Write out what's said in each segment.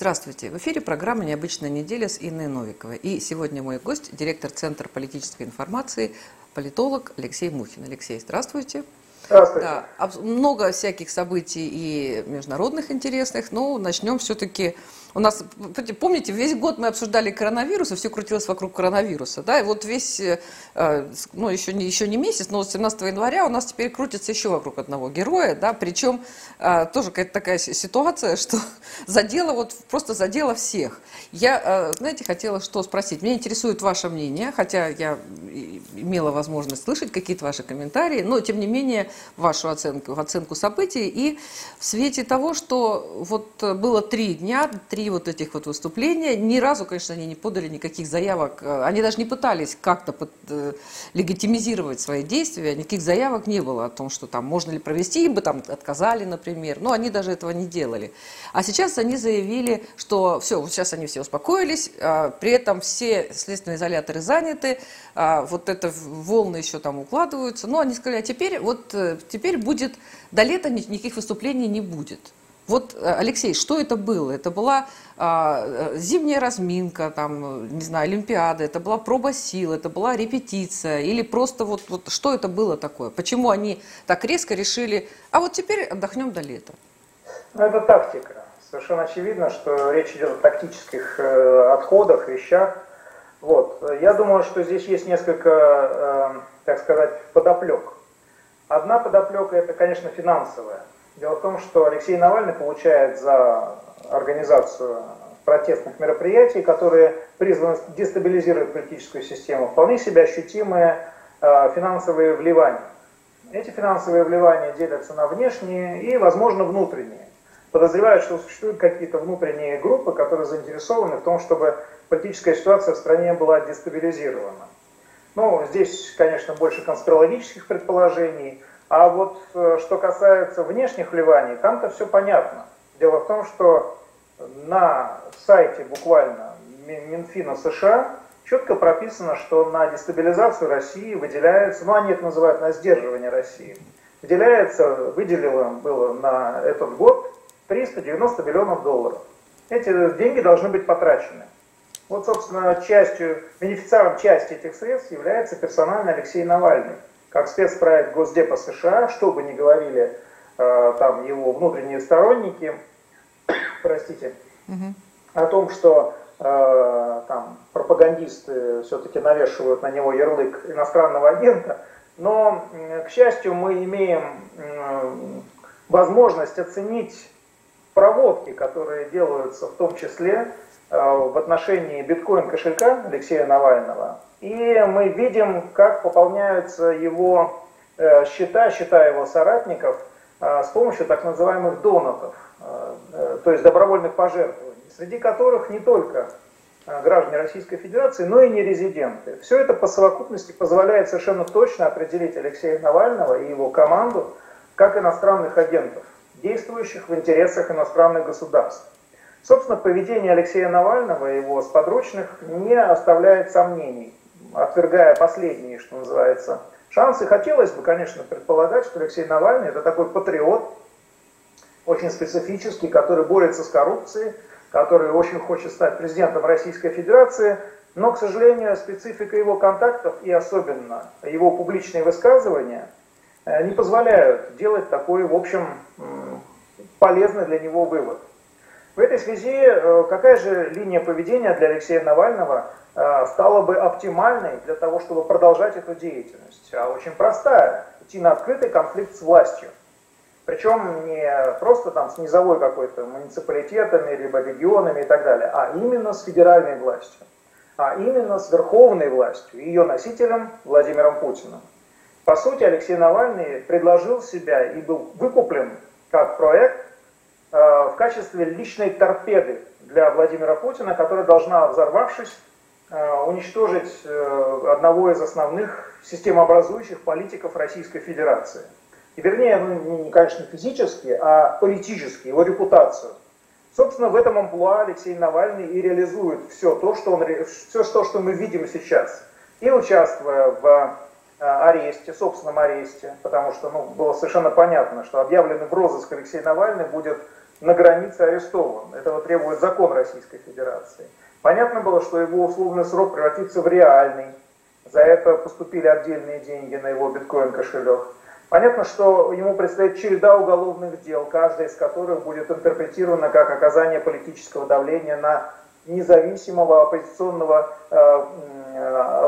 Здравствуйте. В эфире программа «Необычная неделя» с Инной Новиковой. И сегодня мой гость – директор Центра политической информации, политолог Алексей Мухин. Алексей, здравствуйте. Здравствуйте. Да, много всяких событий и международных интересных, но начнем все-таки... У нас, помните, весь год мы обсуждали коронавирус, и все крутилось вокруг коронавируса, да, и вот весь, ну, еще не месяц, но 17 января у нас теперь крутится еще вокруг одного героя, да, причем тоже какая-то такая ситуация, что задела, вот просто задела всех. Я, знаете, хотела что спросить, меня интересует ваше мнение, хотя я имела возможность слышать какие-то ваши комментарии, но, тем не менее, вашу оценку событий, и в свете того, что вот было три дня, три вот этих выступления. Ни разу, конечно, они не подали никаких заявок. Они даже не пытались как-то легитимизировать свои действия. Никаких заявок не было о том, что там можно ли провести, им бы там отказали, например. Но они даже этого не делали. А сейчас они заявили, что все, вот сейчас они все успокоились. При этом все следственные изоляторы заняты. Вот это волны еще там укладываются. Но они сказали, а теперь, вот, теперь будет, до лета никаких выступлений не будет. Вот, Алексей, что это было? Это была зимняя разминка, там, не знаю, Олимпиада, это была проба сил, это была репетиция, или просто вот что это было такое? Почему они так резко решили, а вот теперь отдохнем до лета? Ну, это тактика. Совершенно очевидно, что речь идет о тактических отходах, вещах. Вот. Я думаю, что здесь есть несколько, так сказать, подоплек. Одна подоплека – это, конечно, финансовая. Дело в том, что Алексей Навальный получает за организацию протестных мероприятий, которые призваны дестабилизировать политическую систему, вполне себе ощутимые финансовые вливания. Эти финансовые вливания делятся на внешние и, возможно, внутренние. Подозревают, что существуют какие-то внутренние группы, которые заинтересованы в том, чтобы политическая ситуация в стране была дестабилизирована. Ну, здесь, конечно, больше конспирологических предположений. А вот что касается внешних вливаний, там-то все понятно. Дело в том, что на сайте буквально Минфина США четко прописано, что на дестабилизацию России выделяется, ну они это называют на сдерживание России, выделило было на этот год 390 миллионов долларов. Эти деньги должны быть потрачены. Вот, собственно, бенефициаром части этих средств является персонально Алексей Навальный. Как спецпроект Госдепа США, что бы ни говорили там его внутренние сторонники, простите, о том, что там пропагандисты все-таки навешивают на него ярлык иностранного агента, но, к счастью, мы имеем возможность оценить проводки, которые делаются в том числе в отношении биткоин-кошелька Алексея Навального. И мы видим, как пополняются его счета его соратников с помощью так называемых донатов, то есть добровольных пожертвований, среди которых не только граждане Российской Федерации, но и нерезиденты. Все это по совокупности позволяет совершенно точно определить Алексея Навального и его команду как иностранных агентов, действующих в интересах иностранных государств. Собственно, поведение Алексея Навального и его сподручных не оставляет сомнений, отвергая последние, что называется, шансы. Хотелось бы, конечно, предполагать, что Алексей Навальный – это такой патриот, очень специфический, который борется с коррупцией, который очень хочет стать президентом Российской Федерации, но, к сожалению, специфика его контактов и особенно его публичные высказывания не позволяют делать такой, в общем, полезный для него вывод. В этой связи, какая же линия поведения для Алексея Навального стала бы оптимальной для того, чтобы продолжать эту деятельность? А очень простая. Идти на открытый конфликт с властью. Причем не просто там с низовой какой-то муниципалитетами, либо регионами и так далее, а именно с федеральной властью. А именно с верховной властью, ее носителем Владимиром Путиным. По сути, Алексей Навальный предложил себя и был выкуплен как проект, в качестве личной торпеды для Владимира Путина, которая должна, взорвавшись, уничтожить одного из основных системообразующих политиков Российской Федерации. И вернее, ну, конечно, не физически, а политически, его репутацию. Собственно, в этом амплуа Алексей Навальный и реализует все то, что мы видим сейчас. И участвуя в аресте, собственном аресте, потому что ну, было совершенно понятно, что объявленный в розыск Алексей Навальный будет на границе арестован. Этого требует закон Российской Федерации. Понятно было, что его условный срок превратится в реальный. За это поступили отдельные деньги на его биткоин-кошелек. Понятно, что ему предстоит череда уголовных дел, каждая из которых будет интерпретирована как оказание политического давления на независимого оппозиционного,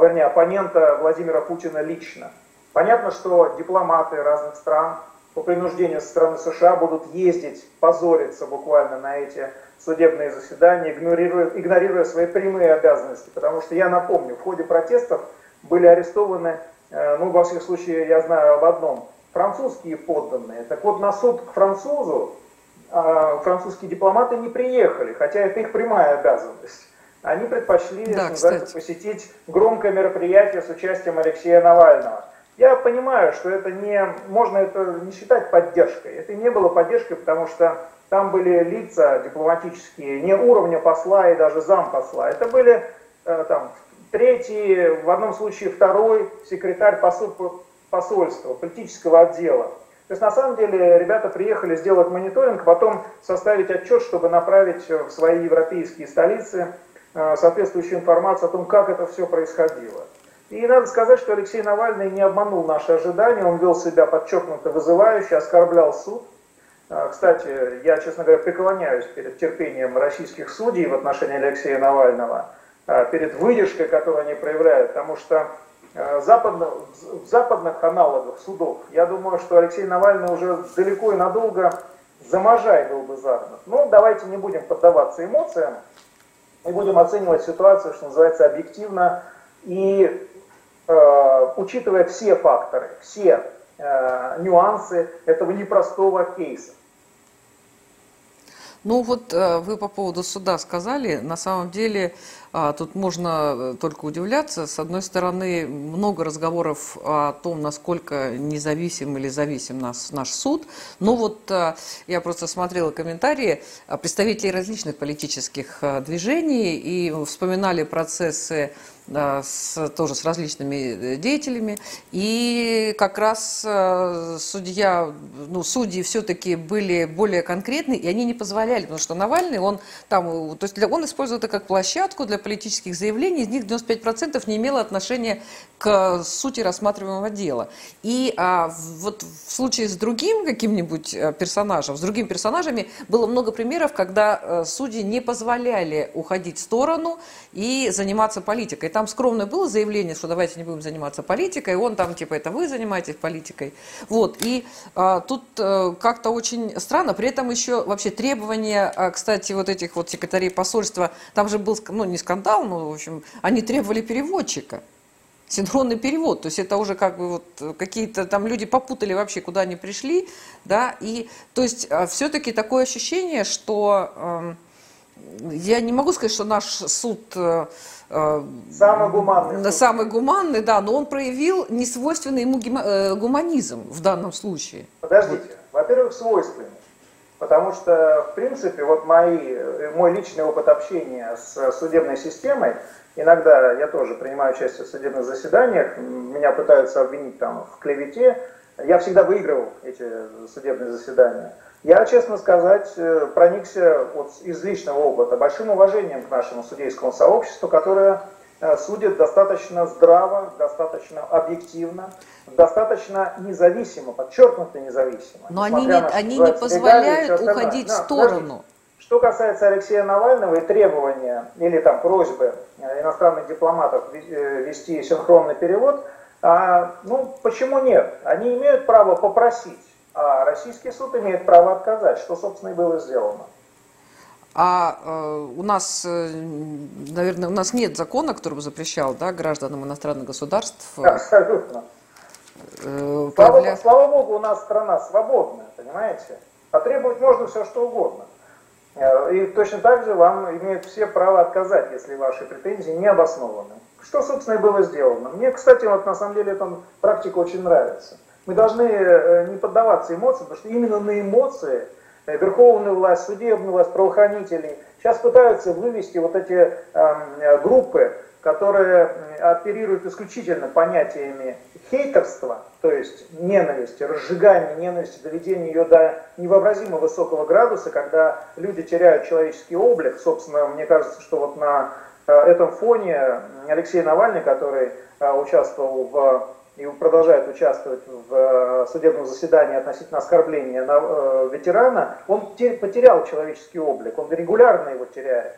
вернее, оппонента Владимира Путина лично. Понятно, что дипломаты разных стран по принуждению со стороны США будут ездить, позориться буквально на эти судебные заседания, игнорируя свои прямые обязанности. Потому что, я напомню, в ходе протестов были арестованы, ну, во всех случаях я знаю об одном, французские подданные. Так вот, на суд к французу французские дипломаты не приехали, хотя это их прямая обязанность. Они предпочли, да, посетить громкое мероприятие с участием Алексея Навального. Я понимаю, что это можно это не считать поддержкой. Это не было поддержкой, потому что там были лица дипломатические, не уровня посла и даже зампосла. Это были там третий, в одном случае второй секретарь посольства, политического отдела. То есть на самом деле ребята приехали сделать мониторинг, потом составить отчет, чтобы направить в свои европейские столицы соответствующую информацию о том, как это все происходило. И надо сказать, что Алексей Навальный не обманул наши ожидания, он вел себя подчеркнуто вызывающе, оскорблял суд. Кстати, я, честно говоря, преклоняюсь перед терпением российских судей в отношении Алексея Навального, перед выдержкой, которую они проявляют, потому что в западных аналогах судов, я думаю, что Алексей Навальный уже далеко и надолго за можжой был бы загнан. Но давайте не будем поддаваться эмоциям и будем оценивать ситуацию, что называется, объективно и учитывая все факторы, все нюансы этого непростого кейса. Ну вот вы по поводу суда сказали, на самом деле тут можно только удивляться. С одной стороны, много разговоров о том, насколько независим или зависим наш суд. Но вот я просто смотрела комментарии представителей различных политических движений и вспоминали процессы тоже с различными деятелями. И как раз судьи все-таки были более конкретны, и они не позволяли, потому что Навальный, он использовал это как площадку для политических заявлений, из них 95% не имело отношения к сути рассматриваемого дела. И вот в случае с другим каким-нибудь персонажем, с другими персонажами было много примеров, когда судьи не позволяли уходить в сторону и заниматься политикой. Там скромное было заявление, что давайте не будем заниматься политикой, он там типа это вы занимаетесь политикой. Вот. И тут как-то очень странно, при этом еще вообще требования, кстати, вот этих вот секретарей посольства, там же был, ну не скандал, но в общем, они требовали переводчика. Синхронный перевод, то есть это уже как бы вот какие-то там люди попутали вообще, куда они пришли, да, и то есть все-таки такое ощущение, что я не могу сказать, что наш суд самый гуманный, да, но он проявил несвойственный ему гуманизм в данном случае. Подождите, во-первых, свойственный, потому что, в принципе, вот мой личный опыт общения с судебной системой. Иногда я тоже принимаю участие в судебных заседаниях, меня пытаются обвинить там в клевете. Я всегда выигрывал эти судебные заседания. Я, честно сказать, проникся вот из личного опыта большим уважением к нашему судейскому сообществу, которое судит достаточно здраво, достаточно объективно, достаточно независимо, подчеркнуто независимо. Но они не позволяют уходить в сторону. Что касается Алексея Навального и требования или там просьбы иностранных дипломатов вести синхронный перевод, ну почему нет? Они имеют право попросить, а российский суд имеет право отказать, что, собственно, и было сделано. У нас, наверное, у нас нет закона, который бы запрещал, да, гражданам иностранных государств. Абсолютно. Слава богу, у нас страна свободная, понимаете? А требовать можно все, что угодно. И точно так же вам имеют все право отказать, если ваши претензии не обоснованы. Что, собственно, и было сделано. Мне, кстати, вот на самом деле эта практика очень нравится. Мы должны не поддаваться эмоциям, потому что именно на эмоции верховная власть, судебная власть, правоохранители сейчас пытаются вывести вот эти группы которые оперируют исключительно понятиями хейтерства, то есть ненависти, разжигания ненависти, доведения ее до невообразимо высокого градуса, когда люди теряют человеческий облик. Собственно, мне кажется, что вот на этом фоне Алексей Навальный, который участвовал и продолжает участвовать в судебном заседании относительно оскорбления ветерана, он потерял человеческий облик, он регулярно его теряет.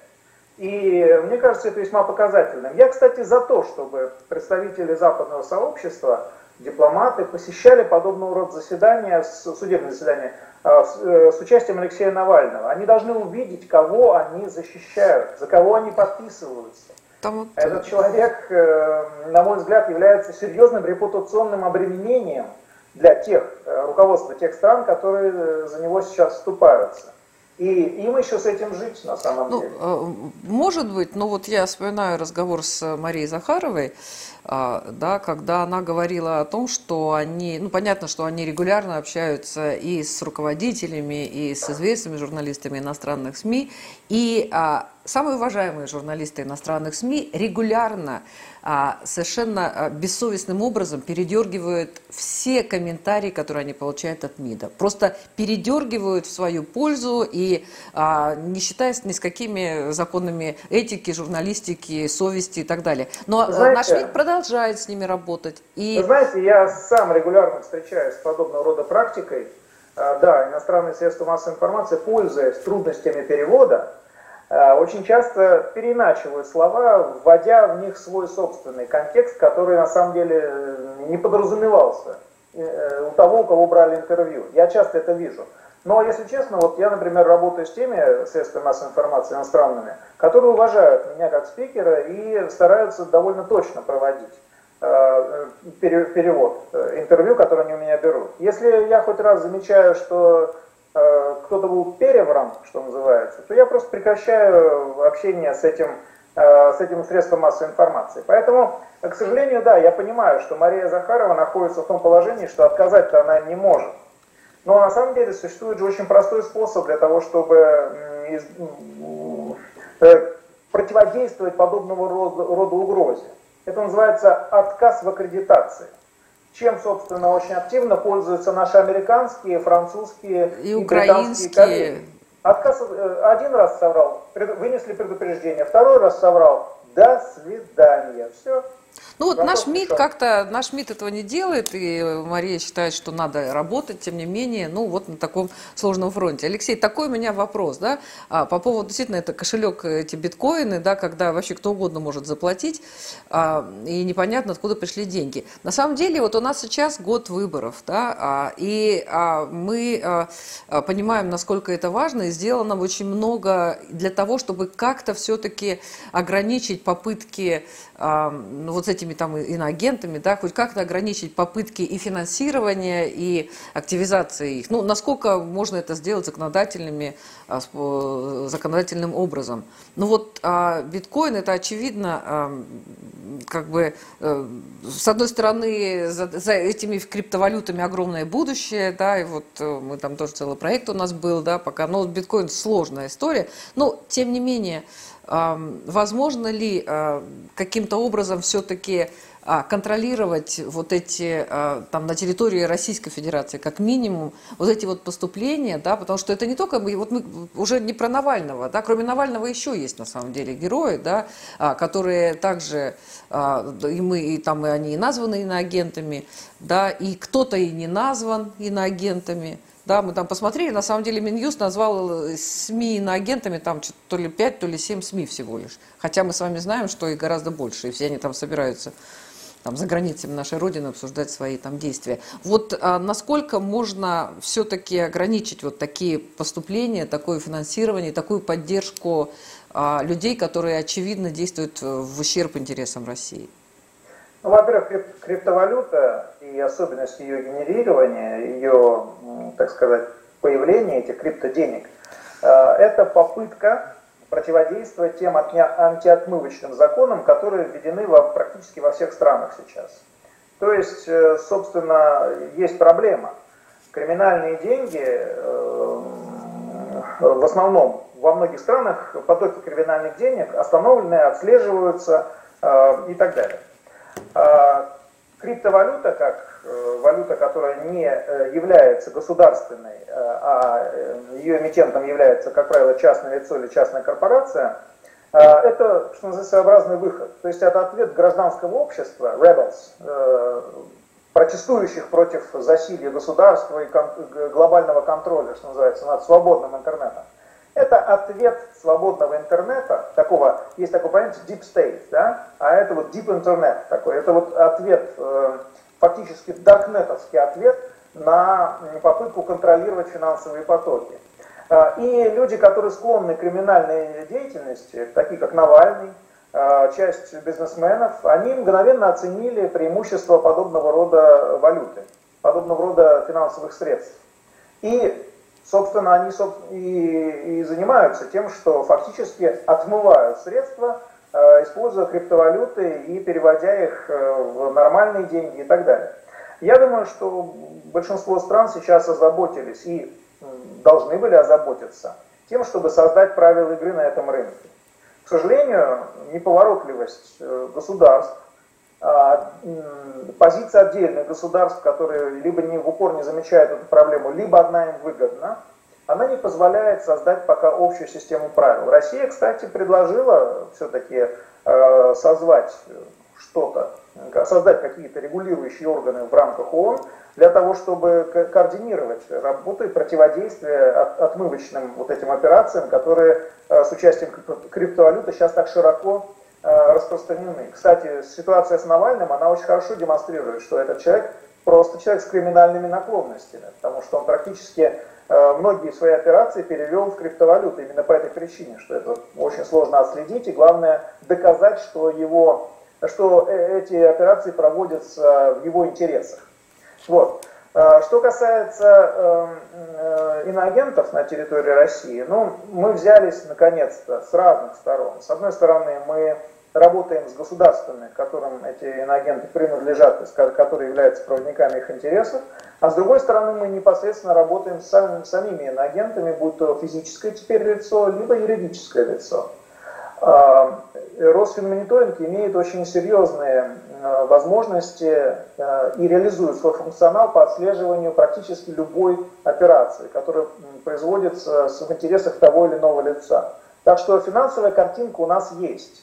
И мне кажется, это весьма показательным. Я, кстати, за то, чтобы представители западного сообщества, дипломаты, посещали подобного рода заседания, судебные заседания, с участием Алексея Навального. Они должны увидеть, кого они защищают, за кого они подписываются. Вот... Этот человек, на мой взгляд, является серьезным репутационным обременением для руководства тех стран, которые за него сейчас вступаются. И им еще с этим жить, на самом деле. Может быть, но вот я вспоминаю разговор с Марией Захаровой, да, когда она говорила о том, что они, ну понятно, что они регулярно общаются и с руководителями, и с известными журналистами иностранных СМИ, и самые уважаемые журналисты иностранных СМИ регулярно, совершенно бессовестным образом передергивают все комментарии, которые они получают от МИДа. Просто передергивают в свою пользу и не считаясь ни с какими законами этики, журналистики, совести и так далее. Но знаете, наш МИД продолжает с ними работать. И... Вы знаете, я сам регулярно встречаюсь с подобного рода практикой. Да, иностранные средства массовой информации, пользуясь трудностями перевода, очень часто переиначивают слова, вводя в них свой собственный контекст, который на самом деле не подразумевался у того, у кого брали интервью. Я часто это вижу. Но, если честно, вот я, например, работаю с теми средствами массовой информации иностранными, которые уважают меня как спикера и стараются довольно точно проводить перевод интервью, которые они у меня берут. Если я хоть раз замечаю, что кто-то был перевран, что называется, то я просто прекращаю общение с этим средством массовой информации. Поэтому, к сожалению, да, я понимаю, что Мария Захарова находится в том положении, что отказать-то она не может. Но на самом деле существует же очень простой способ для того, чтобы противодействовать подобного рода угрозе. Это называется отказ в аккредитации. Чем, собственно, очень активно пользуются наши американские, французские и украинские коллеги. Отказ один раз соврал, вынесли предупреждение, второй раз соврал. До свидания. Все. Ну вот наш МИД этого не делает, и Мария считает, что надо работать, тем не менее, ну вот на таком сложном фронте. Алексей, такой у меня вопрос, да, по поводу, действительно, это кошелек, эти биткоины, да, когда вообще кто угодно может заплатить, и непонятно, откуда пришли деньги. На самом деле, вот у нас сейчас год выборов, да, и мы понимаем, насколько это важно, и сделано очень много для того, чтобы как-то все-таки ограничить попытки, ну, вот с этими там иноагентами, да, хоть как-то ограничить попытки и финансирования, и активизации их. Ну, насколько можно это сделать законодательным образом? Ну вот биткоин, это очевидно, как бы, с одной стороны, за этими криптовалютами огромное будущее, да, и вот мы там тоже целый проект у нас был, да, пока, но биткоин сложная история, но тем не менее, возможно ли каким-то образом все-таки контролировать вот эти, там, на территории Российской Федерации, как минимум, вот эти вот поступления, да, потому что это не только, вот мы уже не про Навального, да, кроме Навального еще есть, на самом деле, герои, да, которые также, и они и названы иноагентами, да, и кто-то и не назван иноагентами. Да, мы там посмотрели, на самом деле Минюст назвал СМИ иноагентами, там то ли 5, то ли 7 СМИ всего лишь. Хотя мы с вами знаем, что их гораздо больше, и все они там собираются там, за границами нашей Родины обсуждать свои там действия. Вот насколько можно все-таки ограничить вот такие поступления, такое финансирование, такую поддержку людей, которые, очевидно, действуют в ущерб интересам России? Ну, во-первых, криптовалюта и особенность ее генерирования, ее, так сказать, появления, этих криптоденег, это попытка противодействовать тем антиотмывочным законам, которые введены практически во всех странах сейчас. То есть, собственно, есть проблема. Криминальные деньги, в основном во многих странах потоки криминальных денег остановлены, отслеживаются, и так далее. Криптовалюта, как валюта, которая не является государственной, а ее эмитентом является, как правило, частное лицо или частная корпорация, это, что называется, своеобразный выход. То есть это ответ гражданского общества, rebels, протестующих против засилья государства и глобального контроля, что называется, над свободным интернетом. Это ответ свободного интернета, такого, есть такое понятие deep state, да? А это вот deep internet такой, это вот ответ, фактически даркнетовский ответ на попытку контролировать финансовые потоки. И люди, которые склонны к криминальной деятельности, такие как Навальный, часть бизнесменов, они мгновенно оценили преимущество подобного рода валюты, подобного рода финансовых средств. И собственно, они и занимаются тем, что фактически отмывают средства, используя криптовалюты и переводя их в нормальные деньги и так далее. Я думаю, что большинство стран сейчас озаботились и должны были озаботиться тем, чтобы создать правила игры на этом рынке. К сожалению, неповоротливость государств, позиция отдельных государств, которые либо в упор не замечают эту проблему, либо одна им выгодна, она не позволяет создать пока общую систему правил. Россия, кстати, предложила все-таки создать какие-то регулирующие органы в рамках ООН для того, чтобы координировать работу и противодействие отмывочным вот этим операциям, которые с участием криптовалюты сейчас так широко распространены. Кстати, ситуация с Навальным, она очень хорошо демонстрирует, что этот человек просто человек с криминальными наклонностями, потому что он практически многие свои операции перевел в криптовалюту именно по этой причине, что это очень сложно отследить и главное доказать, что эти операции проводятся в его интересах. Вот. Что касается иноагентов на территории России, мы взялись наконец-то с разных сторон. С одной стороны, мы работаем с государствами, которым эти иноагенты принадлежат, которые являются проводниками их интересов, а с другой стороны, мы непосредственно работаем с самими иноагентами, будь то физическое теперь лицо, либо юридическое лицо. Росфинмониторинг имеет очень серьезные возможности и реализует свой функционал по отслеживанию практически любой операции, которая производится в интересах того или иного лица. Так что финансовая картинка у нас есть.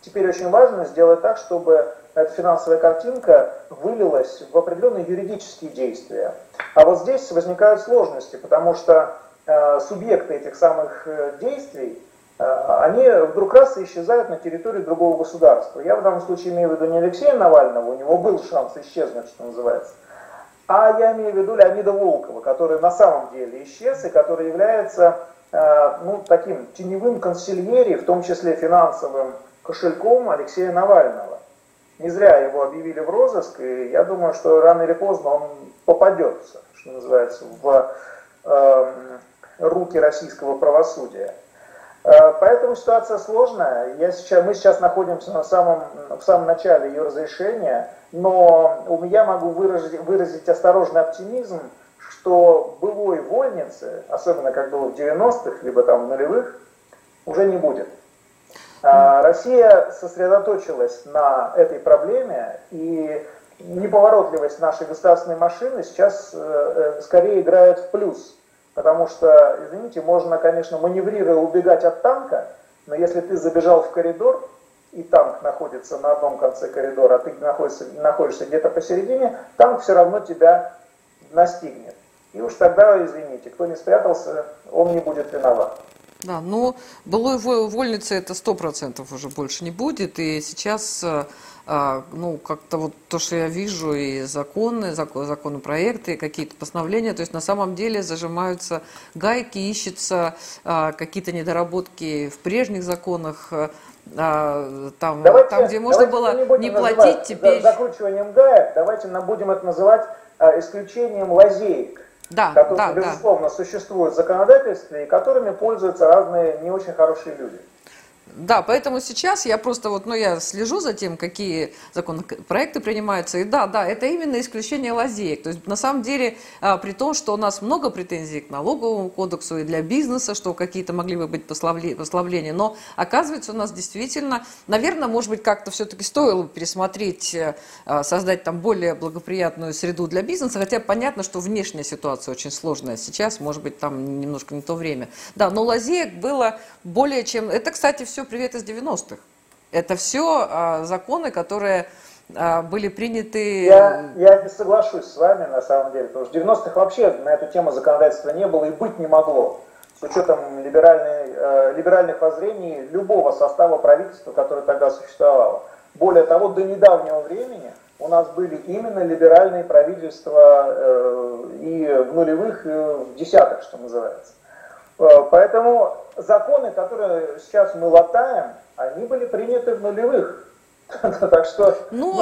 Теперь очень важно сделать так, чтобы эта финансовая картинка вылилась в определенные юридические действия. А вот здесь возникают сложности, потому что субъекты этих самых действий, они вдруг раз и исчезают на территории другого государства. Я в данном случае имею в виду не Алексея Навального, у него был шанс исчезнуть, что называется, а я имею в виду Леонида Волкова, который на самом деле исчез и который является таким теневым консильери, в том числе финансовым кошельком Алексея Навального. Не зря его объявили в розыск, и я думаю, что рано или поздно он попадется, что называется, в руки российского правосудия. Поэтому ситуация сложная. Мы сейчас находимся в самом начале ее разрешения, но я могу выразить осторожный оптимизм, что былой вольницы, особенно как было в 90-х, либо там в нулевых, уже не будет. Россия сосредоточилась на этой проблеме, и неповоротливость нашей государственной машины сейчас скорее играет в плюс. Потому что, извините, можно, конечно, маневрируя убегать от танка, но если ты забежал в коридор, и танк находится на одном конце коридора, а ты находишься где-то посередине, танк все равно тебя настигнет. И уж тогда, извините, кто не спрятался, он не будет виноват. Да, но былой вольницы это 100% уже больше не будет, и сейчас... как-то вот то, что я вижу, и законопроекты, и какие-то постановления, то есть на самом деле зажимаются гайки, ищутся какие-то недоработки в прежних законах, там, где можно было не платить, теперь... Закручиванием гаек, давайте будем это называть исключением лазеек, которые, безусловно, существуют в законодательстве, и которыми пользуются разные не очень хорошие люди. Да, поэтому сейчас я просто вот, ну, я слежу за тем, какие законопроекты принимаются, и да, это именно исключение лазеек. То есть на самом деле, при том, что у нас много претензий к налоговому кодексу и для бизнеса, что какие-то могли бы быть послабления, но оказывается у нас действительно, наверное, может быть, как-то все-таки стоило бы пересмотреть, создать там более благоприятную среду для бизнеса, хотя понятно, что внешняя ситуация очень сложная сейчас, может быть, там немножко не то время. Да, но лазеек было более чем... Это, кстати, все привет из 90-х. Это все законы, которые были приняты... Я не соглашусь с вами, на самом деле, потому что в 90-х вообще на эту тему законодательства не было и быть не могло. С учетом либеральных воззрений любого состава правительства, которое тогда существовало. Более того, до недавнего времени у нас были именно либеральные правительства и в нулевых, и в десятых, что называется. Поэтому законы, которые сейчас мы латаем, они были приняты в нулевых. Так что, ну,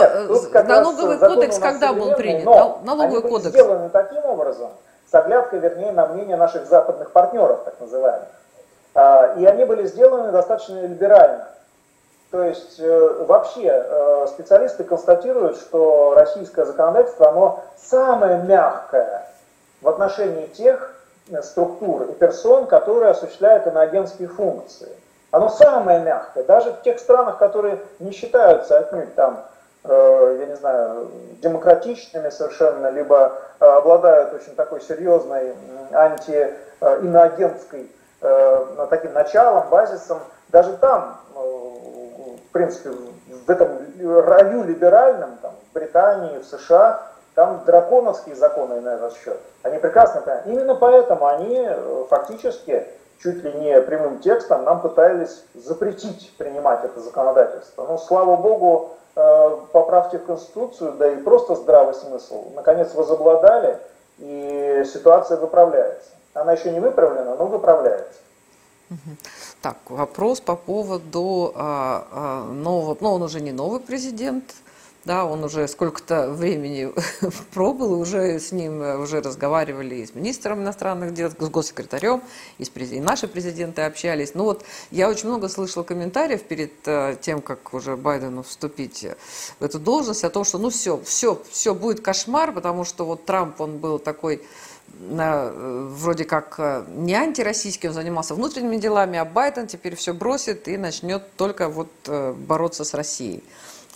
налоговый кодекс когда был принят? Налоговый кодекс сделаны таким образом, с оглядкой, вернее, на мнение наших западных партнеров, так называемых. И они были сделаны достаточно либерально. То есть, вообще, специалисты констатируют, что российское законодательство, оно самое мягкое в отношении тех структур и персон, которые осуществляют иноагентские функции. Оно самое мягкое. Даже в тех странах, которые не считаются отнюдь там, я не знаю, демократичными совершенно, либо обладают очень такой серьезной антииноагентской таким началом, базисом, даже там, в принципе, в этом раю либеральном, там, в Британии, в США, там драконовские законы на этот счет. Они прекрасно понимают. Именно поэтому они фактически, чуть ли не прямым текстом, нам пытались запретить принимать это законодательство. Но, слава богу, поправки в Конституцию, да и просто здравый смысл, наконец возобладали, и ситуация выправляется. Она еще не выправлена, но выправляется. Так, вопрос по поводу нового, но он уже не новый президент. Да, он уже сколько-то времени пробыл, уже с ним уже разговаривали и с министром иностранных дел, с госсекретарем, и наши президенты общались. Ну вот, я очень много слышала комментариев перед тем, как уже Байдену вступить в эту должность, о том, что ну все будет кошмар, потому что вот Трамп, он был такой... вроде как не антироссийский, он занимался внутренними делами, а Байден теперь все бросит и начнет только вот бороться с Россией.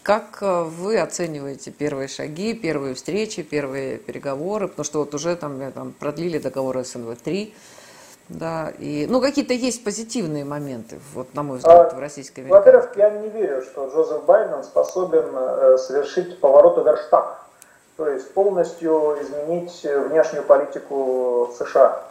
Как вы оцениваете первые шаги, первые встречи, первые переговоры? Потому что вот уже там продлили договор СНВ-3. Да, и, ну, какие-то есть позитивные моменты, вот, на мой взгляд, в российской Америке. Во-первых, я не верю, что Джозеф Байден способен совершить поворот Верштаг. То есть полностью изменить внешнюю политику США.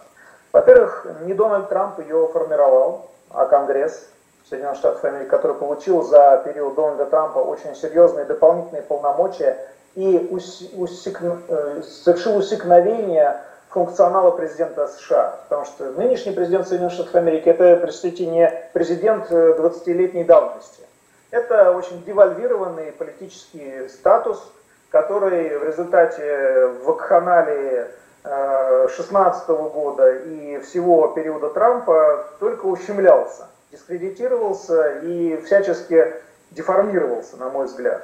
Во-первых, не Дональд Трамп ее формировал, а Конгресс Соединенных Штатов Америки, который получил за период Дональда Трампа очень серьезные дополнительные полномочия и совершил усекновение функционала президента США. Потому что нынешний президент Соединенных Штатов Америки – это, простите, не президент 20-летней давности. Это очень девальвированный политический статус, который в результате вакханалии 2016 года и всего периода Трампа только ущемлялся, дискредитировался и всячески деформировался, на мой взгляд.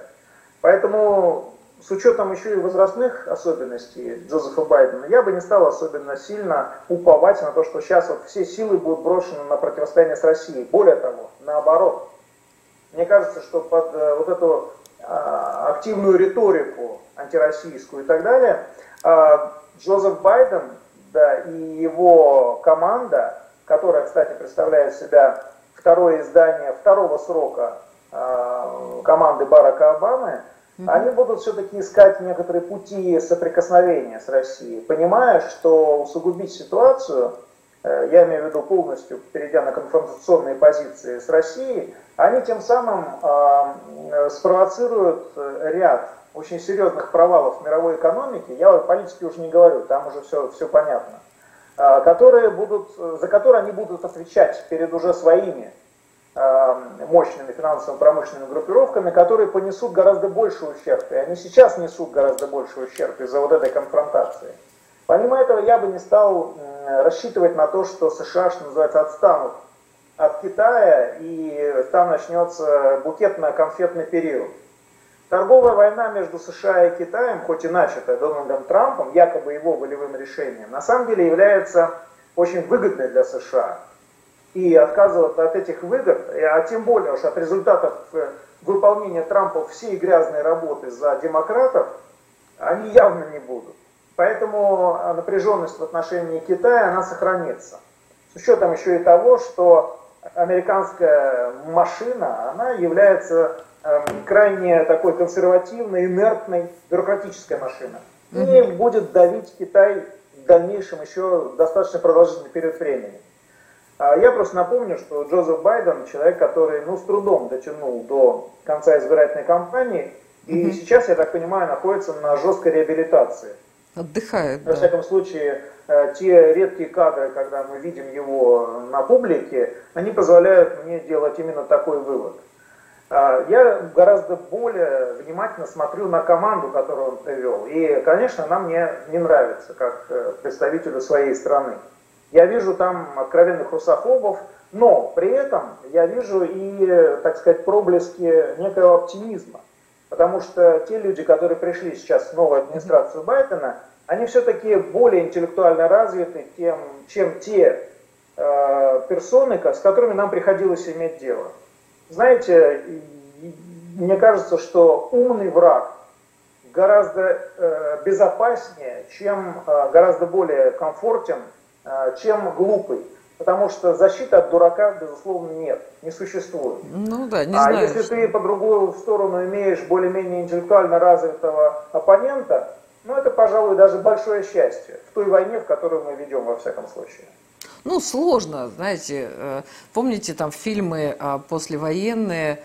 Поэтому с учетом еще и возрастных особенностей Джозефа Байдена, я бы не стал особенно сильно уповать на то, что сейчас вот все силы будут брошены на противостояние с Россией. Более того, наоборот. Мне кажется, что под вот эту активную риторику антироссийскую и так далее, Джозеф Байден, да, и его команда, которая, кстати, представляет себя второе издание второго срока команды Барака Обамы, они будут все-таки искать некоторые пути соприкосновения с Россией, понимая, что усугубить ситуацию, я имею в виду полностью, перейдя на конфронтационные позиции с Россией, они тем самым спровоцируют ряд очень серьезных провалов в мировой экономике, я о политике уже не говорю, там уже все понятно, за которые они будут отвечать перед уже своими мощными финансово-промышленными группировками, которые понесут гораздо больше ущерб, и они сейчас несут гораздо больше ущерб из-за вот этой конфронтации. Помимо этого, я бы не стал рассчитывать на то, что США, что называется, отстанут от Китая и там начнется букетно-конфетный период. Торговая война между США и Китаем, хоть и начатая Дональдом Трампом, якобы его волевым решением, на самом деле является очень выгодной для США. И отказываться от этих выгод, а тем более уж от результатов выполнения Трампа всей грязной работы за демократов, они явно не будут. Поэтому напряженность в отношении Китая, она сохранится. С учетом еще и того, что американская машина, она является крайне такой консервативной, инертной, бюрократической машиной. И будет давить Китай в дальнейшем еще достаточно продолжительный период времени. Я просто напомню, что Джозеф Байден, человек, который с трудом дотянул до конца избирательной кампании, и сейчас, я так понимаю, находится на жесткой реабилитации. Отдыхает, да. Во всяком случае, те редкие кадры, когда мы видим его на публике, они позволяют мне делать именно такой вывод. Я гораздо более внимательно смотрю на команду, которую он привел. И, конечно, она мне не нравится, как представителю своей страны. Я вижу там откровенных русофобов, но при этом я вижу и, так сказать, проблески некого оптимизма. Потому что те люди, которые пришли сейчас в новую администрацию Байдена, они все-таки более интеллектуально развиты, чем те персоны, с которыми нам приходилось иметь дело. Знаете, мне кажется, что умный враг гораздо безопаснее, гораздо более комфортен, чем глупый. Потому что защиты от дурака, безусловно, нет, не существует. Ну да, не знаю. А если ты по другую сторону имеешь более-менее интеллектуально развитого оппонента, ну это, пожалуй, даже большое счастье в той войне, в которую мы ведем, во всяком случае. Ну, сложно, знаете, помните там фильмы послевоенные,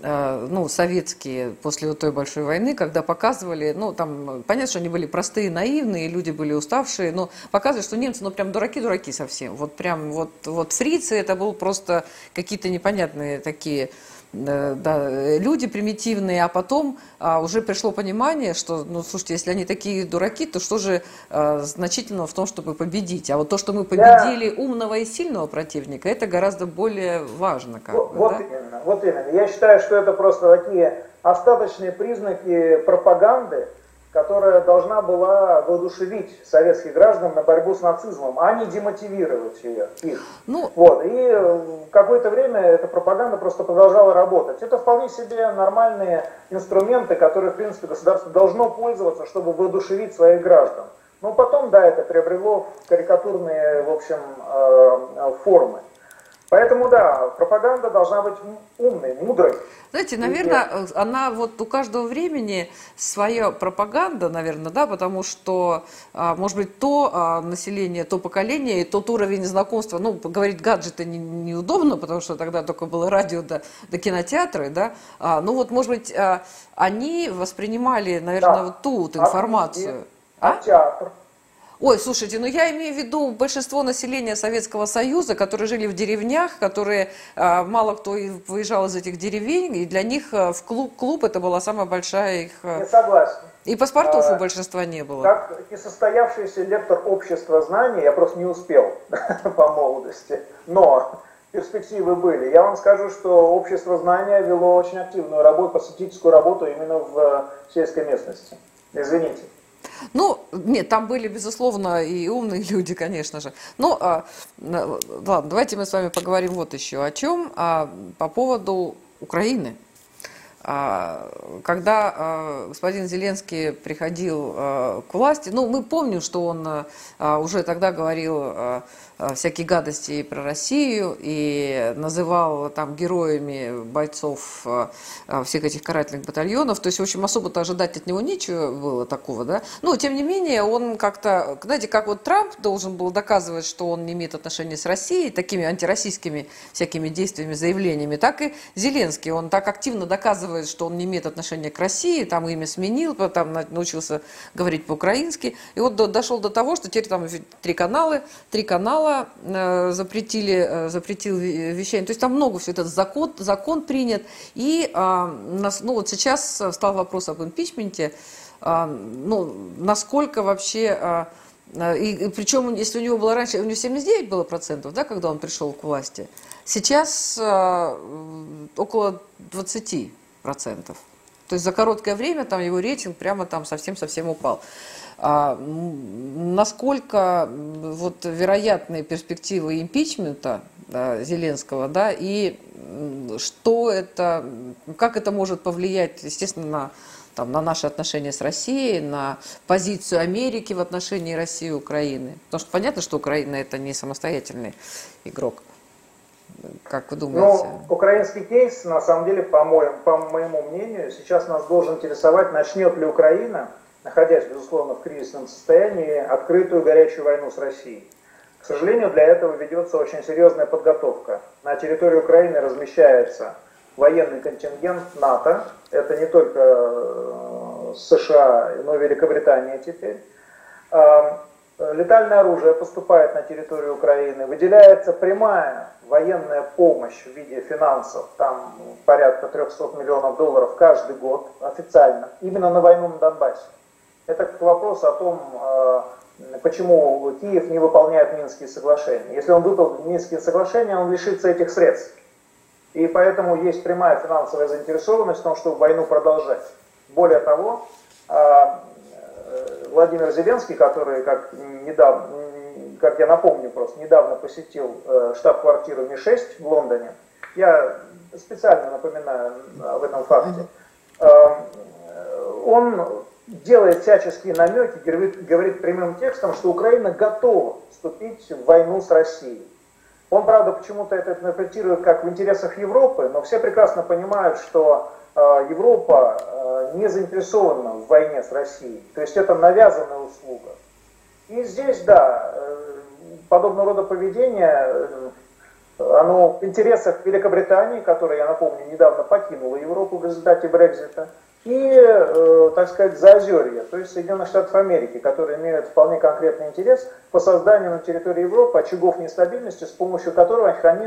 ну, советские, после той большой войны, когда показывали, ну, там, понятно, что они были простые, наивные, люди были уставшие, но показывали, что немцы, ну, прям дураки-дураки совсем, вот прям, вот фрицы, это был просто какие-то непонятные такие... Да, люди примитивные, а потом уже пришло понимание, что, ну, слушайте, если они такие дураки, то что же значительного в том, чтобы победить? А вот то, что мы победили умного и сильного противника, это гораздо более важно. Вот именно. Я считаю, что это просто такие остаточные признаки пропаганды, которая должна была воодушевить советских граждан на борьбу с нацизмом, а не демотивировать их. Ну, и какое-то время эта пропаганда просто продолжала работать. Это вполне себе нормальные инструменты, которые, в принципе, государство должно пользоваться, чтобы воодушевить своих граждан. Но потом, да, это приобрело карикатурные, в общем, формы. Поэтому, да, пропаганда должна быть умной, мудрой. Знаете, наверное, она вот у каждого времени своя пропаганда, наверное, да, потому что, может быть, то население, то поколение и тот уровень знакомства, ну, говорить гаджеты неудобно, потому что тогда только было радио да кинотеатры, да, ну вот, может быть, они воспринимали, наверное, вот ту вот информацию. Театр. Ой, слушайте, ну я имею в виду большинство населения Советского Союза, которые жили в деревнях, которые мало кто выезжал из этих деревень, и для них в клуб это была самая большая их... Я согласен. И паспортов у большинства не было. Как несостоявшийся лектор общества знаний, я просто не успел по молодости, но перспективы были. Я вам скажу, что общество знания вело очень активную работу, просветительскую работу именно в сельской местности. Извините. Ну, нет, там были, безусловно, и умные люди, конечно же. Ну, ладно, давайте мы с вами поговорим вот еще о чем, по поводу Украины. Когда господин Зеленский приходил к власти, ну, мы помним, что он уже тогда говорил всякие гадости и про Россию, и называл там героями бойцов всех этих карательных батальонов. То есть, в общем, особо-то ожидать от него нечего было такого, да. Но, тем не менее, он как-то, знаете, как вот Трамп должен был доказывать, что он не имеет отношения с Россией, такими антироссийскими всякими действиями, заявлениями, так и Зеленский. Он так активно доказывает, что он не имеет отношения к России, там имя сменил, там научился говорить по-украински. И вот дошел до того, что теперь там три канала, запретил вещание. То есть там много всего. Этот закон принят. И ну, вот сейчас встал вопрос об импичменте. Ну, насколько вообще... И причем, если у него было раньше... У него 79% было процентов, да, когда он пришел к власти. Сейчас около 20%. То есть за короткое время там его рейтинг прямо там совсем-совсем упал. А насколько вот вероятные перспективы импичмента Зеленского, да, и что это, как это может повлиять, естественно, на наши отношения с Россией, на позицию Америки в отношении России и Украины? Потому что понятно, что Украина — это не самостоятельный игрок. Как вы думаете? Ну, украинский кейс, на самом деле, по моему мнению, сейчас нас должен интересовать, начнет ли Украина, находясь, безусловно, в кризисном состоянии, открытую горячую войну с Россией. К сожалению, для этого ведется очень серьезная подготовка. На территории Украины размещается военный контингент НАТО. Это не только США, но и Великобритания теперь. Летальное оружие поступает на территорию Украины. Выделяется прямая военная помощь в виде финансов. Там порядка 300 миллионов долларов каждый год официально. Именно на войну на Донбассе. Это вопрос о том, почему Киев не выполняет Минские соглашения. Если он выполнит Минские соглашения, он лишится этих средств. И поэтому есть прямая финансовая заинтересованность в том, чтобы войну продолжать. Более того, Владимир Зеленский, который, как я напомню, просто недавно посетил штаб-квартиру МИ-6 в Лондоне, я специально напоминаю об этом факте, он делает всяческие намеки, говорит прямым текстом, что Украина готова вступить в войну с Россией. Он, правда, почему-то это интерпретирует как в интересах Европы, но все прекрасно понимают, что Европа не заинтересована в войне с Россией. То есть это навязанная услуга. И здесь, да, подобного рода поведение, оно в интересах Великобритании, которая, я напомню, недавно покинула Европу в результате Брексита, и, так сказать, Заозерье, то есть Соединенных Штатов Америки, которые имеют вполне конкретный интерес по созданию на территории Европы очагов нестабильности, с помощью которого они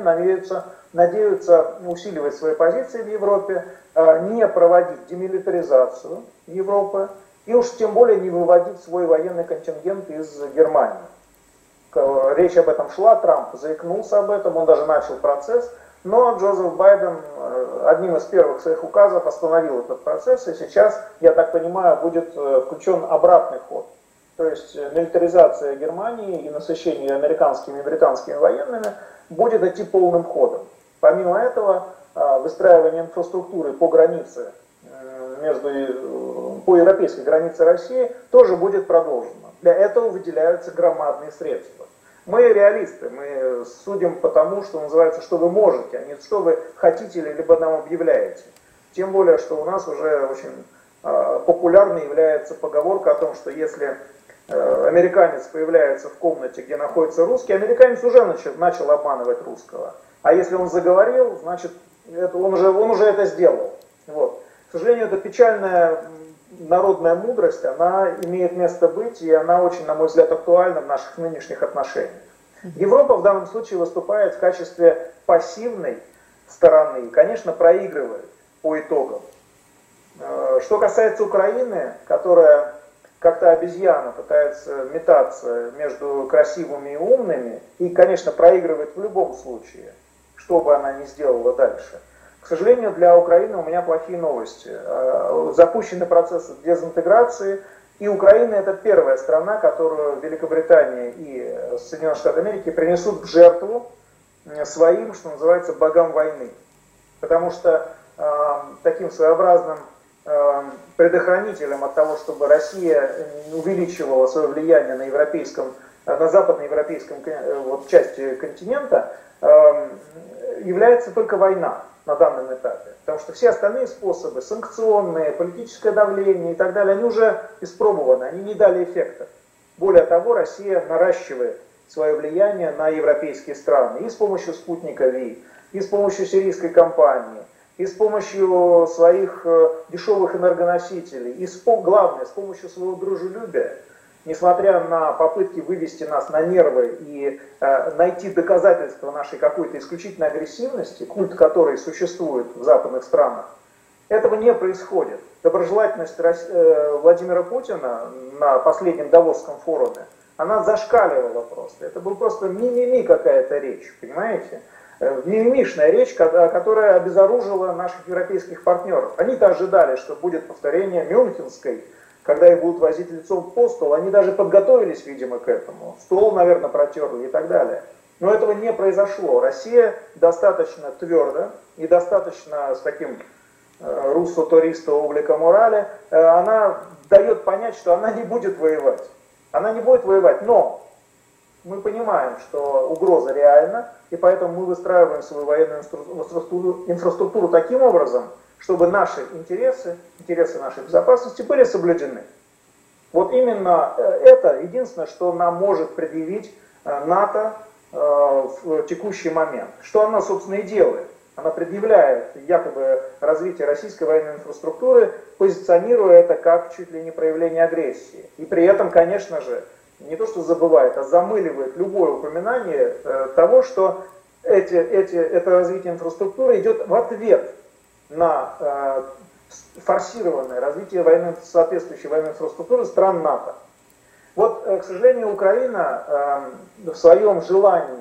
надеются усиливать свои позиции в Европе, не проводить демилитаризацию Европы и уж тем более не выводить свой военный контингент из Германии. Речь об этом шла, Трамп заикнулся об этом, он даже начал процесс. Но Джозеф Байден одним из первых своих указов остановил этот процесс, и сейчас, я так понимаю, будет включен обратный ход. То есть милитаризация Германии и насыщение американскими и британскими военными будет идти полным ходом. Помимо этого, выстраивание инфраструктуры по границе, по европейской границе России тоже будет продолжено. Для этого выделяются громадные средства. Мы реалисты, мы судим по тому, что называется, что вы можете, а не что вы хотите или либо нам объявляете. Тем более, что у нас уже очень популярной является поговорка о том, что если американец появляется в комнате, где находится русский, американец уже начал обманывать русского. А если он заговорил, значит, он уже это сделал. Вот. К сожалению, это печальная народная мудрость, она имеет место быть, и она очень, на мой взгляд, актуальна в наших нынешних отношениях. Европа в данном случае выступает в качестве пассивной стороны и, конечно, проигрывает по итогам. Что касается Украины, которая как-то обезьяна пытается метаться между красивыми и умными, и, конечно, проигрывает в любом случае, что бы она ни сделала дальше. К сожалению, для Украины у меня плохие новости. Запущены процессы дезинтеграции, и Украина — это первая страна, которую Великобритания и Соединенные Штаты Америки принесут в жертву своим, что называется, богам войны. Потому что таким своеобразным предохранителем от того, чтобы Россия увеличивала свое влияние на западноевропейском части континента, является только война. На данном этапе. Потому что все остальные способы, санкционные, политическое давление и так далее, они уже испробованы, они не дали эффекта. Более того, Россия наращивает свое влияние на европейские страны и с помощью спутника ВИ, и с помощью сирийской кампании, и с помощью своих дешевых энергоносителей, и, главное, с помощью своего дружелюбия, несмотря на попытки вывести нас на нервы и найти доказательства нашей какой-то исключительной агрессивности, культ которой существует в западных странах, этого не происходит. Доброжелательность Владимира Путина на последнем Давосском форуме, она зашкаливала просто. Это была просто мимими какая-то речь, понимаете? мимишная речь, которая обезоружила наших европейских партнеров. Они-то ожидали, что будет повторение Мюнхенской, когда их будут возить лицом по стол. Они даже подготовились, видимо, к этому. Стол, наверное, протерли и так далее. Но этого не произошло. Россия достаточно твердо и достаточно с таким руссо-туристо-обликом морали, она дает понять, что она не будет воевать. Она не будет воевать, но мы понимаем, что угроза реальна, и поэтому мы выстраиваем свою военную инфраструктуру таким образом, чтобы наши интересы нашей безопасности были соблюдены. Вот именно это единственное, что нам может предъявить НАТО в текущий момент. Что она, собственно, и делает. Она предъявляет якобы развитие российской военной инфраструктуры, позиционируя это как чуть ли не проявление агрессии. И при этом, конечно же, не то что забывает, а замыливает любое упоминание того, что это развитие инфраструктуры идет в ответ на форсированное развитие соответствующей военной инфраструктуры стран НАТО. Вот, к сожалению, Украина в своем желании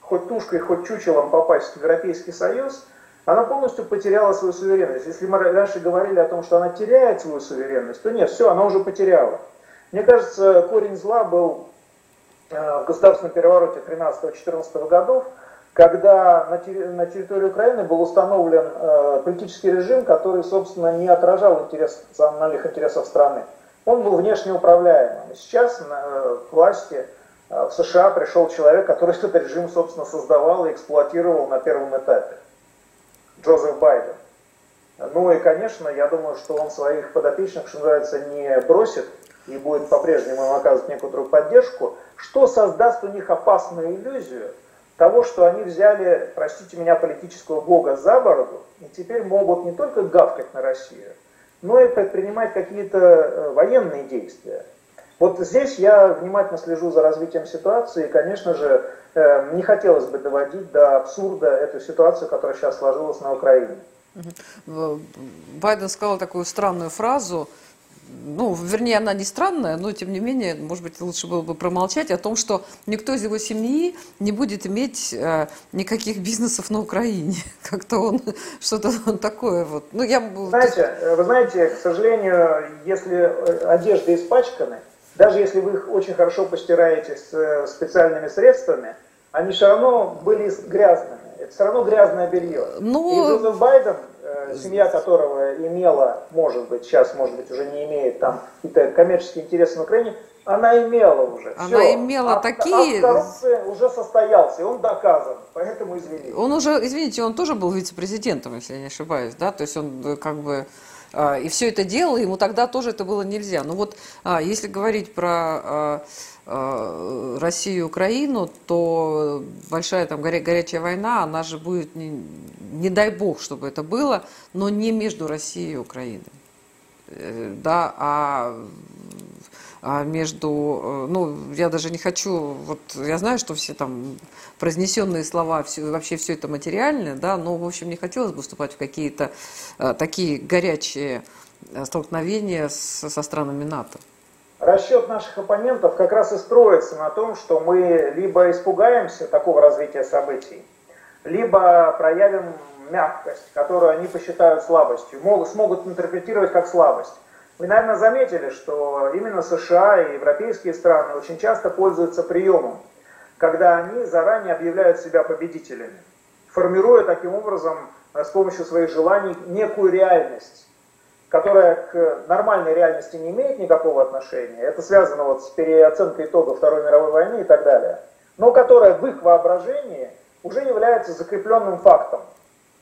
хоть тушкой, хоть чучелом попасть в Европейский Союз, она полностью потеряла свою суверенность. Если мы раньше говорили о том, что она теряет свою суверенность, то нет, все, она уже потеряла. Мне кажется, корень зла был в государственном перевороте 13-14 годов, когда на территории Украины был установлен политический режим, который, собственно, не отражал национальных интересов страны. Он был внешне управляемым. Сейчас к власти в США пришел человек, который этот режим, собственно, создавал и эксплуатировал на первом этапе. Джозеф Байден. Ну и, конечно, я думаю, что он своих подопечных, что называется, не бросит и будет по-прежнему им оказывать некоторую поддержку, что создаст у них опасную иллюзию того, что они взяли, простите меня, политического бога за бороду и теперь могут не только гавкать на Россию, но и предпринимать какие-то военные действия. Вот здесь я внимательно слежу за развитием ситуации, и, конечно же, не хотелось бы доводить до абсурда эту ситуацию, которая сейчас сложилась на Украине. Байден сказал такую странную фразу, ну, вернее, она не странная, но, тем не менее, может быть, лучше было бы промолчать о том, что никто из его семьи не будет иметь никаких бизнесов на Украине. Как-то он что-то такое вот. Ну, вы знаете, к сожалению, если одежда испачкана, даже если вы их очень хорошо постираете с специальными средствами, они все равно были грязными. Это все равно грязное белье. Но... И Джозеф Байден, семья которого имела, может быть, сейчас, может быть, уже не имеет там какие-то коммерческие интересы в Украине, она имела уже. Она все. Имела такие... коррупция уже состоялся, и он доказан, поэтому извините. Он уже, извините, он тоже был вице-президентом, если я не ошибаюсь, да? То есть он как бы... И все это делал, ему тогда тоже это было нельзя. Но вот если говорить про Россию и Украину, то большая там горячая война, она же будет, не дай бог, чтобы это было, но не между Россией и Украиной, да, а между, ну, я даже не хочу, вот я знаю, что все там произнесенные слова, все, вообще все это материальное, да, но, в общем, не хотелось бы вступать в какие-то такие горячие столкновения со странами НАТО. Расчет наших оппонентов как раз и строится на том, что мы либо испугаемся такого развития событий, либо проявим мягкость, которую они посчитают слабостью, смогут интерпретировать как слабость. Вы, наверное, заметили, что именно США и европейские страны очень часто пользуются приемом, когда они заранее объявляют себя победителями, формируя таким образом с помощью своих желаний некую реальность, которая к нормальной реальности не имеет никакого отношения. Это связано вот с переоценкой итогов Второй мировой войны и так далее. Но которая в их воображении уже является закрепленным фактом.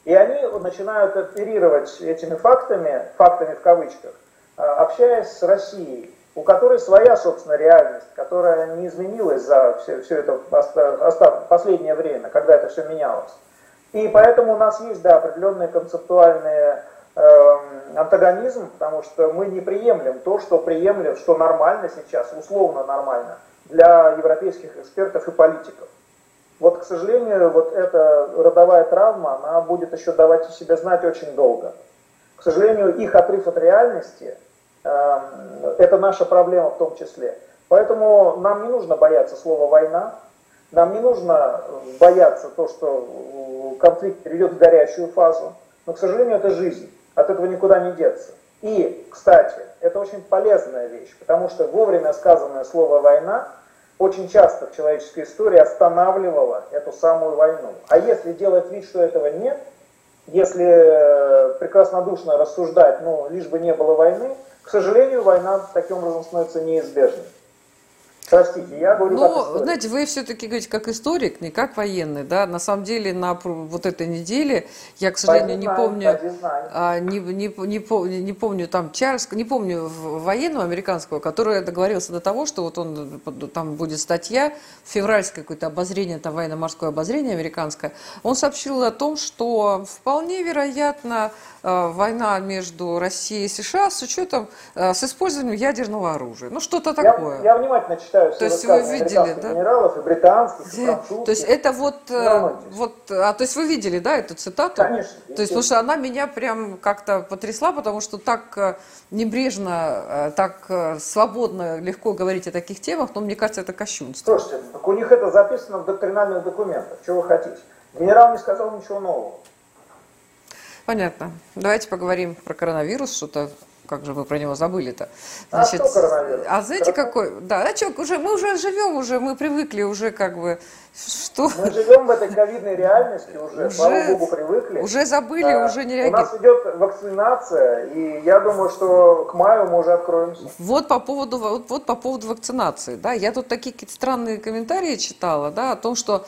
И они начинают оперировать этими фактами, фактами в кавычках, общаясь с Россией, у которой своя, собственно, реальность, которая не изменилась за все это последнее время, когда это все менялось. И поэтому у нас есть, да, определенный концептуальный антагонизм, потому что мы не приемлем то, что приемлем, что нормально сейчас, условно нормально, для европейских экспертов и политиков. Вот, к сожалению, вот эта родовая травма, она будет еще давать о себе знать очень долго. К сожалению, их отрыв от реальности – это наша проблема в том числе. Поэтому нам не нужно бояться слова «война». Нам не нужно бояться то, что конфликт перейдет в горячую фазу. Но, к сожалению, это жизнь. От этого никуда не деться. И, кстати, это очень полезная вещь, потому что вовремя сказанное слово «война» очень часто в человеческой истории останавливало эту самую войну. А если делать вид, что этого нет, если прекраснодушно рассуждать, ну, лишь бы не было войны, к сожалению, война таким образом становится неизбежной. Простите, я говорю как историк. Ну, знаете, вы все-таки говорите как историк, не как военный, да? На самом деле, на вот этой неделе, я, к сожалению, не помню там Чарльз, не помню военного американского, который договорился до того, что вот он, там будет статья, февральское какое-то обозрение, там военно-морское обозрение американское, он сообщил о том, что вполне вероятно война между Россией и США с учетом, с использованием ядерного оружия. Ну, что-то такое. Я внимательно читаю. То есть вы видели, да? Генералов, и британских, и французских. То есть это то есть вы видели, да, эту цитату? Конечно. То есть, потому что она меня прям как-то потрясла, потому что так небрежно, так свободно, легко говорить о таких темах, но мне кажется, это кощунство. Слушайте, так у них это записано в доктринальных документах, чего вы хотите. Генерал не сказал ничего нового. Понятно. Давайте поговорим про коронавирус, что-то. Как же вы про него забыли-то? Значит, знаете, какой... Да, значок, мы привыкли уже как бы... Что? Мы живем в этой ковидной реальности уже, слава богу, привыкли. Уже забыли, да. Уже не реагируем. У нас идет вакцинация, и я думаю, что к маю мы уже откроемся. Вот по поводу вакцинации, да, я тут такие какие-то странные комментарии читала, да, о том, что...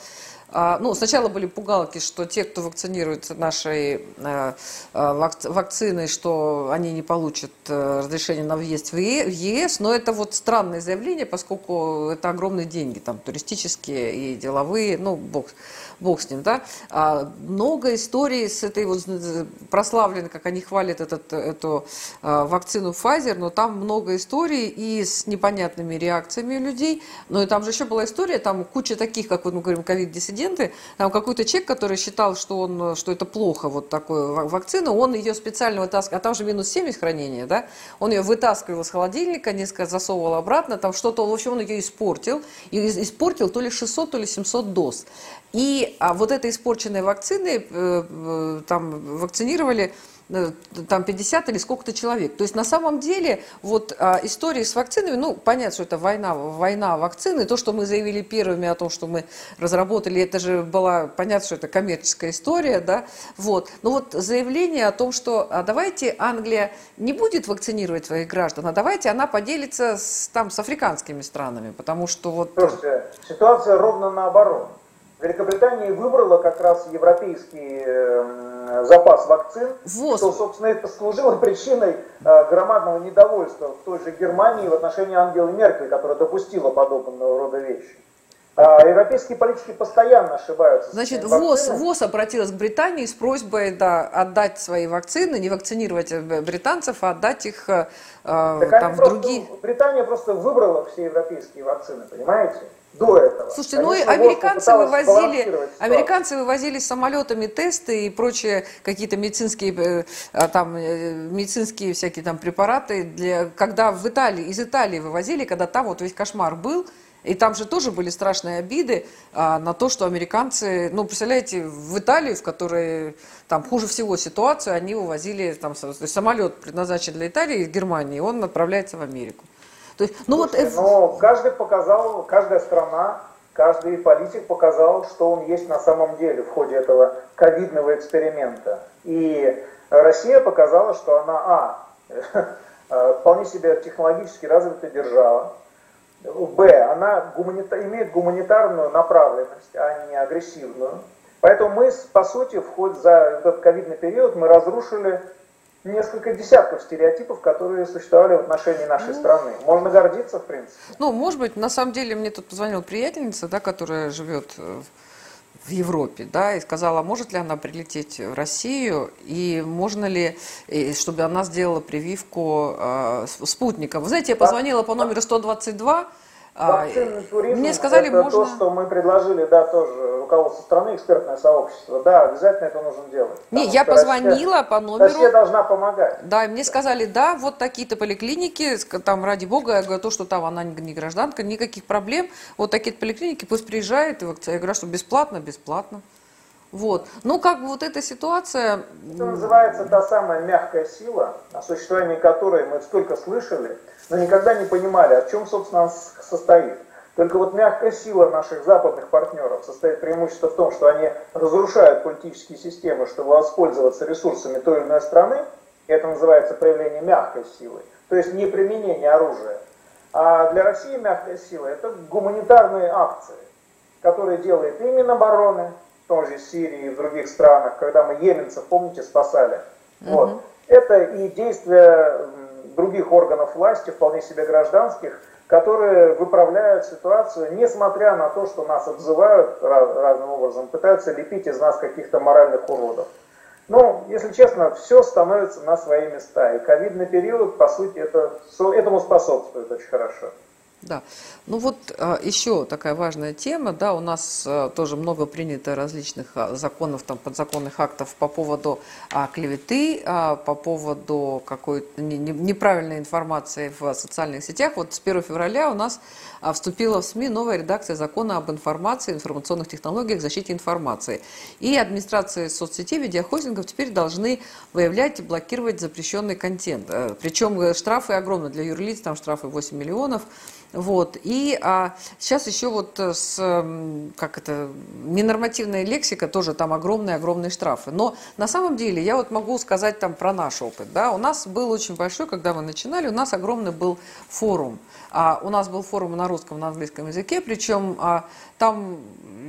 Ну, сначала были пугалки, что те, кто вакцинируется нашей вакциной, что они не получат разрешение на въезд в ЕС, но это вот странное заявление, поскольку это огромные деньги, там, туристические и деловые, ну, бог с ним, да. Много историй с этой вот прославленной, как они хвалят эту вакцину Pfizer, но там много историй и с непонятными реакциями людей, но и там же еще была история, там куча таких, как вот мы говорим, ковид-диссидентов, там какой-то человек, который считал, что это плохо, вот такую вакцину, он ее специально вытаскивал, а там же минус 70 хранения, да, он ее вытаскивал из холодильника, несколько засовывал обратно, там что-то, в общем, он ее испортил, и испортил то ли 600, то ли 700 доз. И вот этой испорченной вакцины там вакцинировали там 50 или сколько-то человек. То есть на самом деле вот истории с вакцинами, ну понятно, что это война вакцины, то, что мы заявили первыми о том, что мы разработали, это же было понятно, что это коммерческая история, да, вот. Но вот заявление о том, что давайте Англия не будет вакцинировать своих граждан, а давайте она поделится с африканскими странами, потому что вот... Слушайте, ситуация ровно наоборот. Великобритания выбрала как раз европейский запас вакцин, ВОЗ. Что, собственно, это служило причиной громадного недовольства в той же Германии в отношении Ангелы Меркель, которая допустила подобного рода вещи. Европейские политики постоянно ошибаются. Значит, ВОЗ обратилась к Британии с просьбой, да, отдать свои вакцины, не вакцинировать британцев, а отдать их там, в другие... Британия просто выбрала все европейские вакцины, понимаете? До этого. Слушайте, конечно, ну и американцы вывозили самолетами тесты и прочие какие-то медицинские всякие там препараты, когда в Италии, из Италии вывозили, когда там вот весь кошмар был. И там же тоже были страшные обиды на то, что американцы, ну, представляете, в Италию, в которой там хуже всего ситуацию, они увозили, там, самолет предназначен для Италии и Германии, он отправляется в Америку. То есть, ну, слушайте, вот... Но каждая страна, каждый политик показал, что он есть на самом деле в ходе этого ковидного эксперимента. И Россия показала, что она, вполне себе технологически развитая держава, она имеет гуманитарную направленность, а не агрессивную. Поэтому мы, по сути, за этот ковидный период мы разрушили несколько десятков стереотипов, которые существовали в отношении нашей страны. Можно гордиться, в принципе. Ну, может быть, на самом деле, мне тут позвонила приятельница, да, которая живет в Европе, да, и сказала, может ли она прилететь в Россию, и можно ли, чтобы она сделала прививку спутником. Вы знаете, я позвонила по номеру 122, Вакцинный туризм — мне сказали, это можно... то, что мы предложили, да, тоже руководство страны, экспертное сообщество, да, обязательно это нужно делать. Не, я позвонила по номеру. Россия должна помогать. Да, и мне сказали, да, вот такие-то поликлиники, там, ради бога, я говорю, то, что там она не гражданка, никаких проблем, вот такие-то поликлиники, пусть приезжают, и я говорю, что бесплатно, бесплатно. Вот, ну как бы вот эта ситуация... Это называется та самая мягкая сила, о существовании которой мы столько слышали, но никогда не понимали, о чем, собственно, она состоит. Только вот мягкая сила наших западных партнеров состоит преимущество в том, что они разрушают политические системы, чтобы воспользоваться ресурсами той или иной страны, и это называется проявление мягкой силы, то есть не применение оружия. А для России мягкая сила – это гуманитарные акции, которые делает и Минобороны, в том же Сирии и в других странах, когда мы йеменцев, помните, спасали. Вот. Это и действия других органов власти, вполне себе гражданских, которые выправляют ситуацию, несмотря на то, что нас обзывают разным образом, пытаются лепить из нас каких-то моральных уродов. Но, если честно, все становится на свои места. И ковидный период, по сути, этому способствует очень хорошо. Да, ну вот еще такая важная тема, да, у нас тоже много принято различных законов, там, подзаконных актов по поводу клеветы, по поводу какой-то неправильной информации в социальных сетях. Вот с 1 февраля у нас вступила в СМИ новая редакция закона об информации, информационных технологиях, защите информации. И администрации соцсетей, медиахостингов теперь должны выявлять и блокировать запрещенный контент. Причем штрафы огромные для юрлиц, там штрафы 8 миллионов. Вот. И сейчас еще вот ненормативная лексика, тоже там огромные-огромные штрафы. Но на самом деле я вот могу сказать там про наш опыт. Да? У нас был очень большой, когда мы начинали, у нас огромный был форум. У нас был форум на русском, на английском языке, причем там,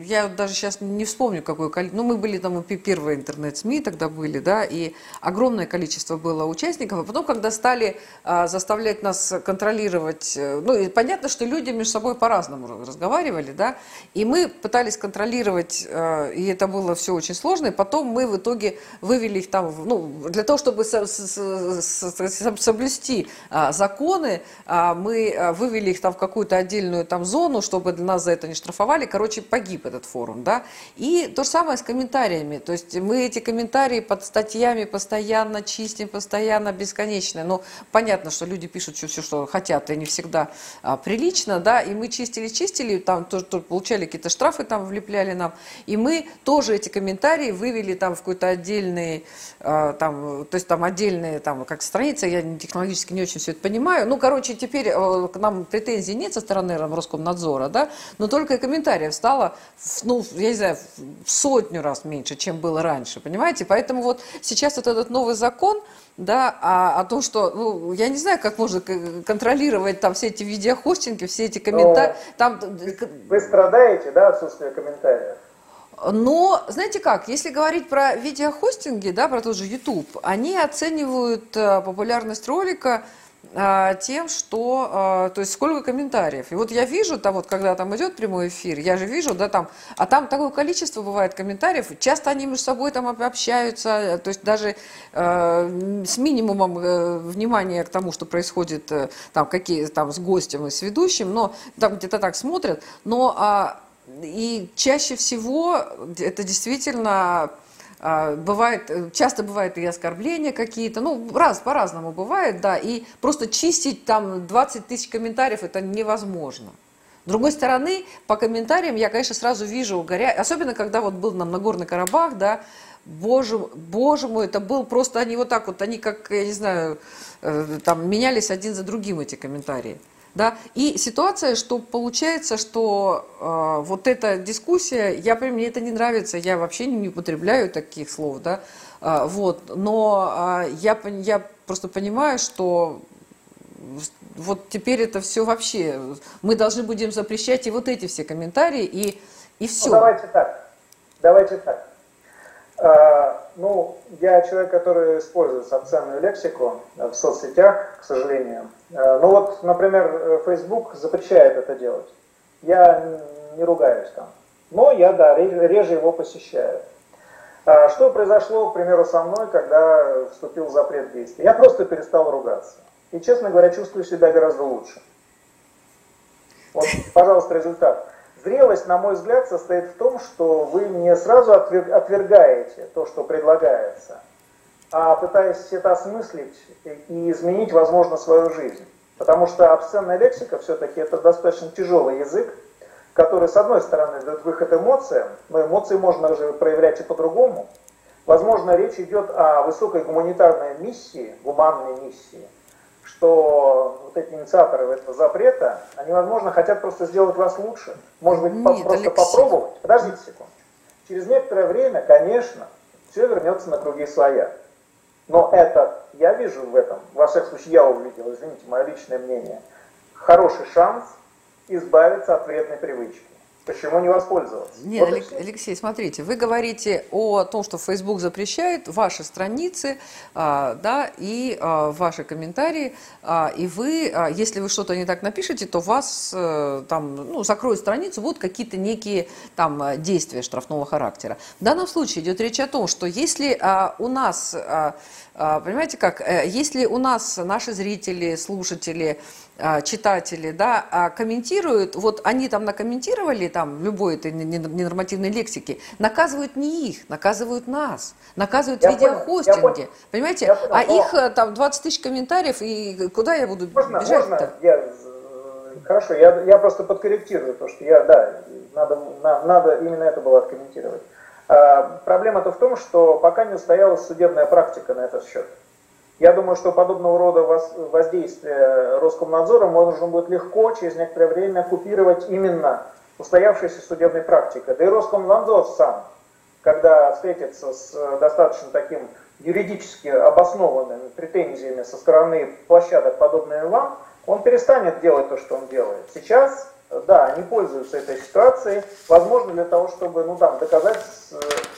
я даже сейчас не вспомню, какое количество, ну мы были там первые интернет-СМИ тогда были, да, и огромное количество было участников, а потом, когда стали заставлять нас контролировать, ну и понятно, что люди между собой по-разному разговаривали, да, и мы пытались контролировать, и это было все очень сложно, и потом мы в итоге вывели их там, ну, для того, чтобы соблюсти законы, мы вывели их там в какую-то отдельную там зону, чтобы нас за это не штрафовали, короче, погиб этот форум, да, и то же самое с комментариями, то есть мы эти комментарии под статьями постоянно чистим, постоянно, бесконечно, но понятно, что люди пишут все, что хотят, и не всегда прилично, да, и мы чистили, там тоже получали какие-то штрафы, там влепляли нам, и мы тоже эти комментарии вывели там в какой-то отдельный, там, то есть там отдельные, там, как страница, я технологически не очень все это понимаю, ну, короче, теперь к нам претензий нет со стороны Роскомнадзора, да, но только и комментариев стало, ну, я не знаю, в 100 раз меньше, чем было раньше, понимаете, поэтому вот сейчас вот этот новый закон, да, о том, что, ну, я не знаю, как можно контролировать там все эти видеохостинги, все эти комментарии. Там... Вы страдаете, да, отсутствие комментариев? Но, знаете как, если говорить про видеохостинги, да, про тот же YouTube, они оценивают популярность ролика тем, что, то есть сколько комментариев. И вот я вижу, там вот, когда там идет прямой эфир, я же вижу, да, там, а там такое количество бывает комментариев, часто они между собой там общаются, то есть даже с минимумом внимания к тому, что происходит там, какие там с гостем и с ведущим, но там где-то так смотрят, но и чаще всего это действительно... Бывает, часто бывают и оскорбления какие-то, ну, по-разному бывает, да, и просто чистить там 20 тысяч комментариев это невозможно. С другой стороны, по комментариям я, конечно, сразу вижу, особенно когда вот был нам Нагорный Карабах, да, боже мой, это был просто, они вот так вот, они как, я не знаю, там менялись один за другим эти комментарии. Да? И ситуация, что получается, что вот эта дискуссия, мне это не нравится, я вообще не употребляю таких слов, да? Вот. Но я просто понимаю, что вот теперь это все вообще, мы должны будем запрещать и вот эти все комментарии, и все. Ну, давайте так. Ну, я человек, который использует обценную лексику в соцсетях, к сожалению. Ну вот, например, Facebook запрещает это делать. Я не ругаюсь там. Но я, да, реже его посещаю. Что произошло, к примеру, со мной, когда вступил запрет действий? Я просто перестал ругаться. И, честно говоря, чувствую себя гораздо лучше. Вот, пожалуйста, результат. Зрелость, на мой взгляд, состоит в том, что вы не сразу отвергаете то, что предлагается, а пытаясь это осмыслить и изменить, возможно, свою жизнь. Потому что обсценная лексика все-таки это достаточно тяжелый язык, который, с одной стороны, дает выход эмоциям, но эмоции можно же проявлять и по-другому. Возможно, речь идет о высокой гуманитарной миссии, гуманной миссии, что вот эти инициаторы этого запрета, они, возможно, хотят просто сделать вас лучше. Может быть, просто попробовать. Подождите секунду. Через некоторое время, конечно, все вернется на круги своя. Но это, я вижу в этом, во всяком случае, я увидел, извините, мое личное мнение, хороший шанс избавиться от вредной привычки. Почему не воспользоваться? Нет, вот Алексей, смотрите, вы говорите о том, что Facebook запрещает ваши страницы, да, и ваши комментарии, и вы, если вы что-то не так напишете, то вас там, ну, закроют страницу, будут какие-то некие там действия штрафного характера. В данном случае идет речь о том, что если у нас, понимаете как, если у нас наши зрители, слушатели, читатели, да, комментируют, вот они там накомментировали там любой этой ненормативной лексики, наказывают не их, наказывают нас, наказывают видеохостинги, понимаете, а их там 20 тысяч комментариев, и куда я буду бежать-то? Хорошо, я просто подкорректирую то, что я, да, надо именно это было откомментировать. Проблема-то в том, что пока не устоялась судебная практика на этот счет. Я думаю, что подобного рода воздействие Роскомнадзора можно будет легко через некоторое время купировать именно устоявшейся судебной практикой. Да и Роскомнадзор сам, когда встретится с достаточно таким юридически обоснованными претензиями со стороны площадок, подобными вам, он перестанет делать то, что он делает. Сейчас, да, они пользуются этой ситуацией, возможно, для того, чтобы, ну, там, доказать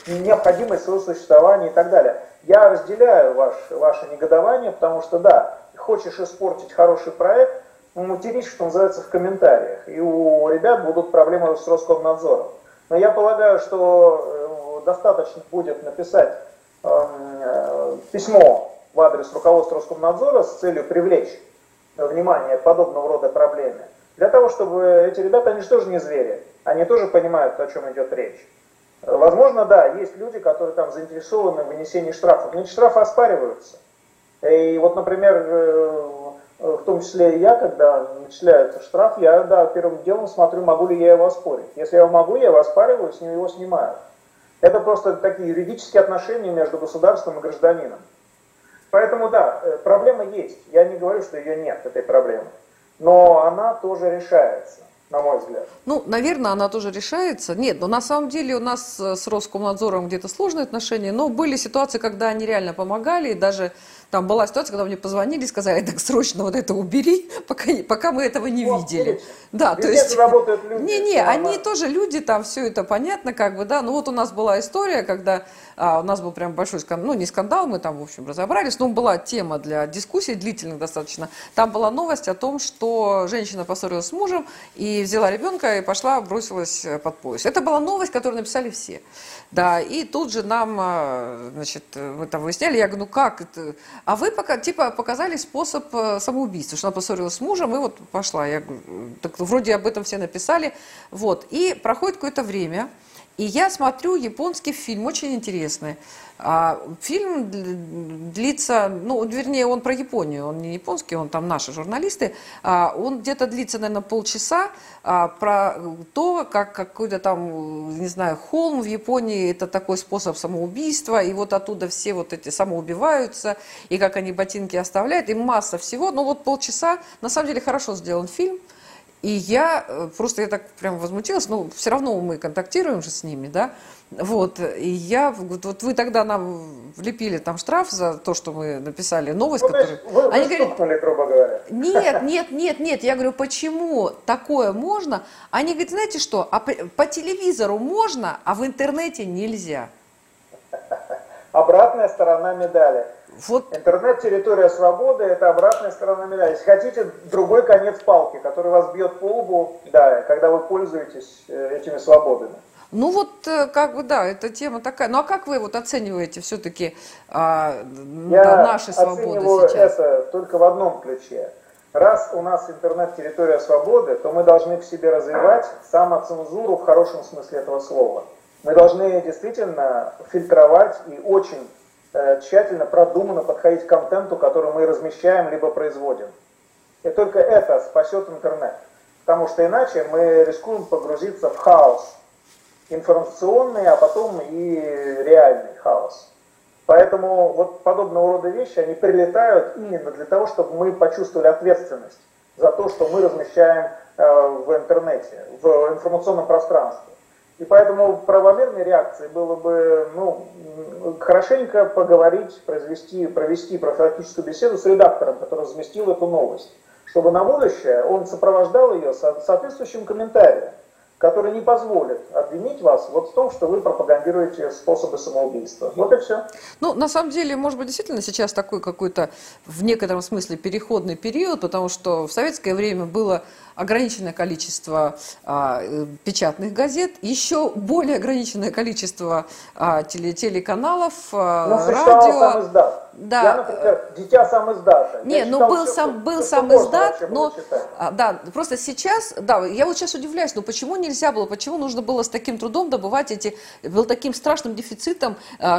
необходимость своего существования и так далее. Я разделяю ваше негодование, потому что, да, хочешь испортить хороший проект, ну, матерись, что называется, в комментариях. И у ребят будут проблемы с Роскомнадзором. Но я полагаю, что достаточно будет написать письмо в адрес руководства Роскомнадзора с целью привлечь внимание к подобного рода проблеме. Для того, чтобы эти ребята, они же тоже не звери, они тоже понимают, о чем идет речь. Возможно, да, есть люди, которые там заинтересованы в вынесении штрафов. Ведь штрафы оспариваются. И вот, например, в том числе и я, когда начисляется штраф, я, да, первым делом смотрю, могу ли я его оспорить. Если я могу, я его оспариваю, с него его снимаю. Это просто такие юридические отношения между государством и гражданином. Поэтому, да, проблема есть. Я не говорю, что ее нет, этой проблемы. Но она тоже решается. На мой взгляд. Ну, наверное, она тоже решается. Нет, но на самом деле у нас с Роскомнадзором где-то сложные отношения, но были ситуации, когда они реально помогали, и даже там была ситуация, когда мне позвонили и сказали, так срочно вот это убери, пока мы этого не видели. Да, то есть... работают люди. Не-не, они тоже люди, там все это понятно, как бы, да. Ну вот у нас была история, когда у нас был прям большой скандал, ну не скандал, мы там, в общем, разобрались, но была тема для дискуссий, длительных достаточно. Там была новость о том, что женщина поссорилась с мужем и взяла ребенка и пошла, бросилась под поезд. Это была новость, которую написали все. Да, и тут же нам, значит, мы там выясняли, я говорю, ну как это... А вы пока, типа, показали способ самоубийства, что она поссорилась с мужем и вот пошла. Я говорю, так вроде об этом все написали. Вот. И проходит какое-то время, и я смотрю японский фильм, очень интересный. Фильм длится, ну, вернее, он про Японию, он не японский, он там наши журналисты. Он где-то длится, наверное, полчаса, про то, как какой-то там, не знаю, холм в Японии, это такой способ самоубийства, и вот оттуда все вот эти самоубиваются, и как они ботинки оставляют, и масса всего. Ну вот полчаса, на самом деле, хорошо сделан фильм. И я просто, я так прям возмутилась, но все равно мы контактируем же с ними, да, вот, и я, вот вы тогда нам влепили там штраф за то, что мы написали новость, ну, которую... Вы они говорят, грубо говоря. Нет, я говорю, почему такое можно? Они говорят, знаете что, а по телевизору можно, а в интернете нельзя. Обратная сторона медали. Вот. Интернет – территория свободы, это обратная сторона медали. Если хотите, другой конец палки, который вас бьет по лбу, да, когда вы пользуетесь этими свободами. Ну вот, как бы, да, эта тема такая. Ну а как вы вот оцениваете все-таки наши свободы сейчас? Я оцениваю это только в одном ключе. Раз у нас интернет территория свободы, то мы должны в себе развивать самоцензуру в хорошем смысле этого слова. Мы должны действительно фильтровать и очень тщательно, продуманно подходить к контенту, который мы размещаем, либо производим. И только это спасет интернет. Потому что иначе мы рискуем погрузиться в хаос. Информационный, а потом и реальный хаос. Поэтому вот подобного рода вещи, они прилетают именно для того, чтобы мы почувствовали ответственность за то, что мы размещаем в интернете, в информационном пространстве. И поэтому правомерной реакции было бы хорошенько поговорить, провести профилактическую беседу с редактором, который разместил эту новость, чтобы на будущее он сопровождал ее соответствующим комментарием, который не позволит обвинить вас в том, что вы пропагандируете способы самоубийства. Вот и все. Ну, на самом деле, может быть, действительно сейчас такой какой-то, в некотором смысле, переходный период, потому что в советское время было ограниченное количество печатных газет, еще более ограниченное количество телеканалов, радио. Да. Я, например, дитя сам издата. Не, но был сам издат, но да, просто сейчас, да, я вот сейчас удивляюсь, но почему нельзя было, почему нужно было с таким трудом добывать был таким страшным дефицитом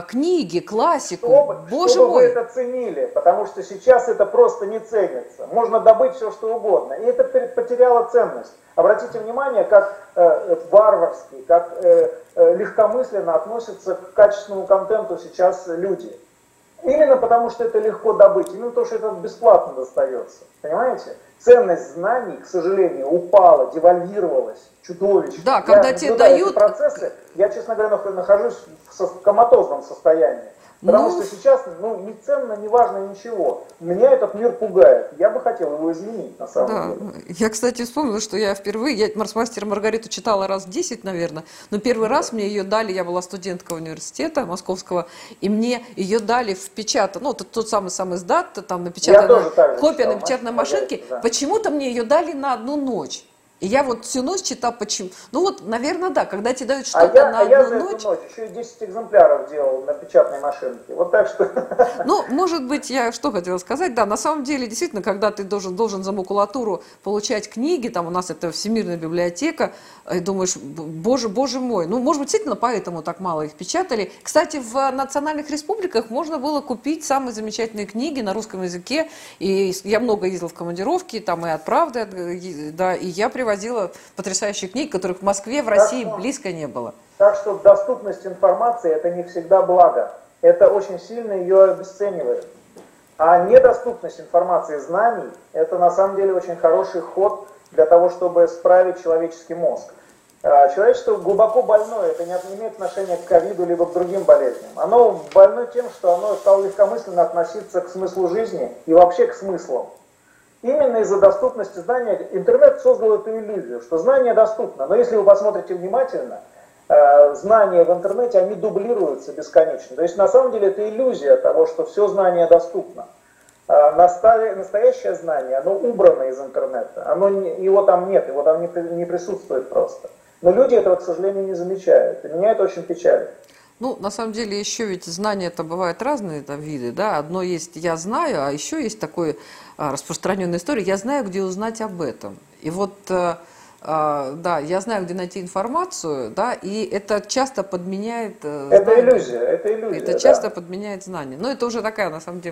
книги, классику, чтобы вы это ценили, потому что сейчас это просто не ценится. Можно добыть все, что угодно, и это потеряло ценность. Обратите внимание, как варварски, как легкомысленно относятся к качественному контенту сейчас люди. Именно потому, что это легко добыть, именно потому, что это бесплатно достается. Понимаете? Ценность знаний, к сожалению, упала, девальвировалась чудовищно. Да, когда тебе дают... процессы, я, честно говоря, нахожусь в коматозном состоянии. Потому что сейчас не ценно, не важно ничего. Меня этот мир пугает. Я бы хотел его изменить, на самом деле. Я, кстати, вспомнила, что я впервые... Я «Мастера Маргариту» читала раз 10, наверное. Но первый раз мне ее дали... Я была студентка университета московского. И мне ее дали впечатанную... Ну, тот самый издат, там напечатанная... Копия напечатанной машинки. Да. Почему-то мне ее дали на одну ночь. И я вот всю ночь читал, почему. Ну вот, наверное, да, когда тебе дают что-то на одну ночь. Я еще 10 экземпляров делал на печатной машинке. Вот так что. Ну, может быть, я что хотела сказать. Да, на самом деле, действительно, когда ты должен за макулатуру получать книги, там у нас это Всемирная библиотека, и думаешь, боже мой. Ну, может быть, действительно, поэтому так мало их печатали. Кстати, в национальных республиках можно было купить самые замечательные книги на русском языке. И я много ездила в командировки, там и от «Правды», да, и я приводила потрясающие книги, которых в Москве, в России близко не было. Так что доступность информации — это не всегда благо. Это очень сильно ее обесценивает. А недоступность информации и знаний — это на самом деле очень хороший ход для того, чтобы исправить человеческий мозг. Человечество глубоко больное, это не имеет отношения к ковиду либо к другим болезням. Оно больно тем, что оно стало легкомысленно относиться к смыслу жизни и вообще к смыслам. Именно из-за доступности знания интернет создал эту иллюзию, что знание доступно. Но если вы посмотрите внимательно, знания в интернете, они дублируются бесконечно. То есть на самом деле это иллюзия того, что все знание доступно. Настоящее знание, оно убрано из интернета. Его там нет, его там не присутствует просто. Но люди этого, к сожалению, не замечают. И меня это очень печалит. Ну, на самом деле, еще ведь знания-то бывают разные там виды, да. Одно есть «я знаю», а еще есть такое распространенная история «я знаю, где узнать об этом». И вот, да, «я знаю, где найти информацию», да, и это часто подменяет... Это иллюзия, это иллюзия. Это часто подменяет знания. Но это уже такая, на самом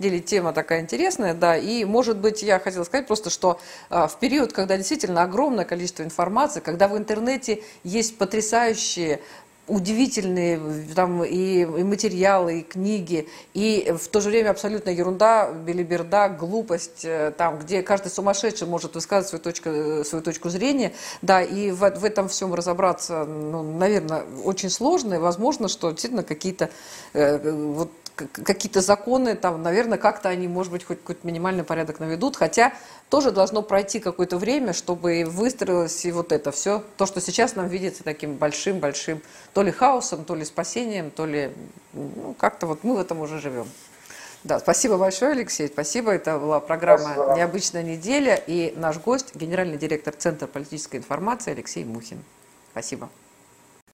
деле, тема такая интересная, да, и, может быть, я хотела сказать просто, что в период, когда действительно огромное количество информации, когда в интернете есть потрясающие... удивительные там и материалы, и книги, и в то же время абсолютная ерунда, белиберда, глупость, там, где каждый сумасшедший может высказать свою точку зрения, да, и в этом всем разобраться, ну, наверное, очень сложно, и возможно, что действительно какие-то законы, там, наверное, как-то они, может быть, хоть какой-то минимальный порядок наведут, хотя тоже должно пройти какое-то время, чтобы выстроилось и вот это все, то, что сейчас нам видится таким большим-большим то ли хаосом, то ли спасением, то ли, ну, как-то вот мы в этом уже живем. Да, спасибо большое, Алексей, спасибо, это была программа спасибо. «Необычная неделя», и наш гость, генеральный директор Центра политической информации Алексей Мухин. Спасибо.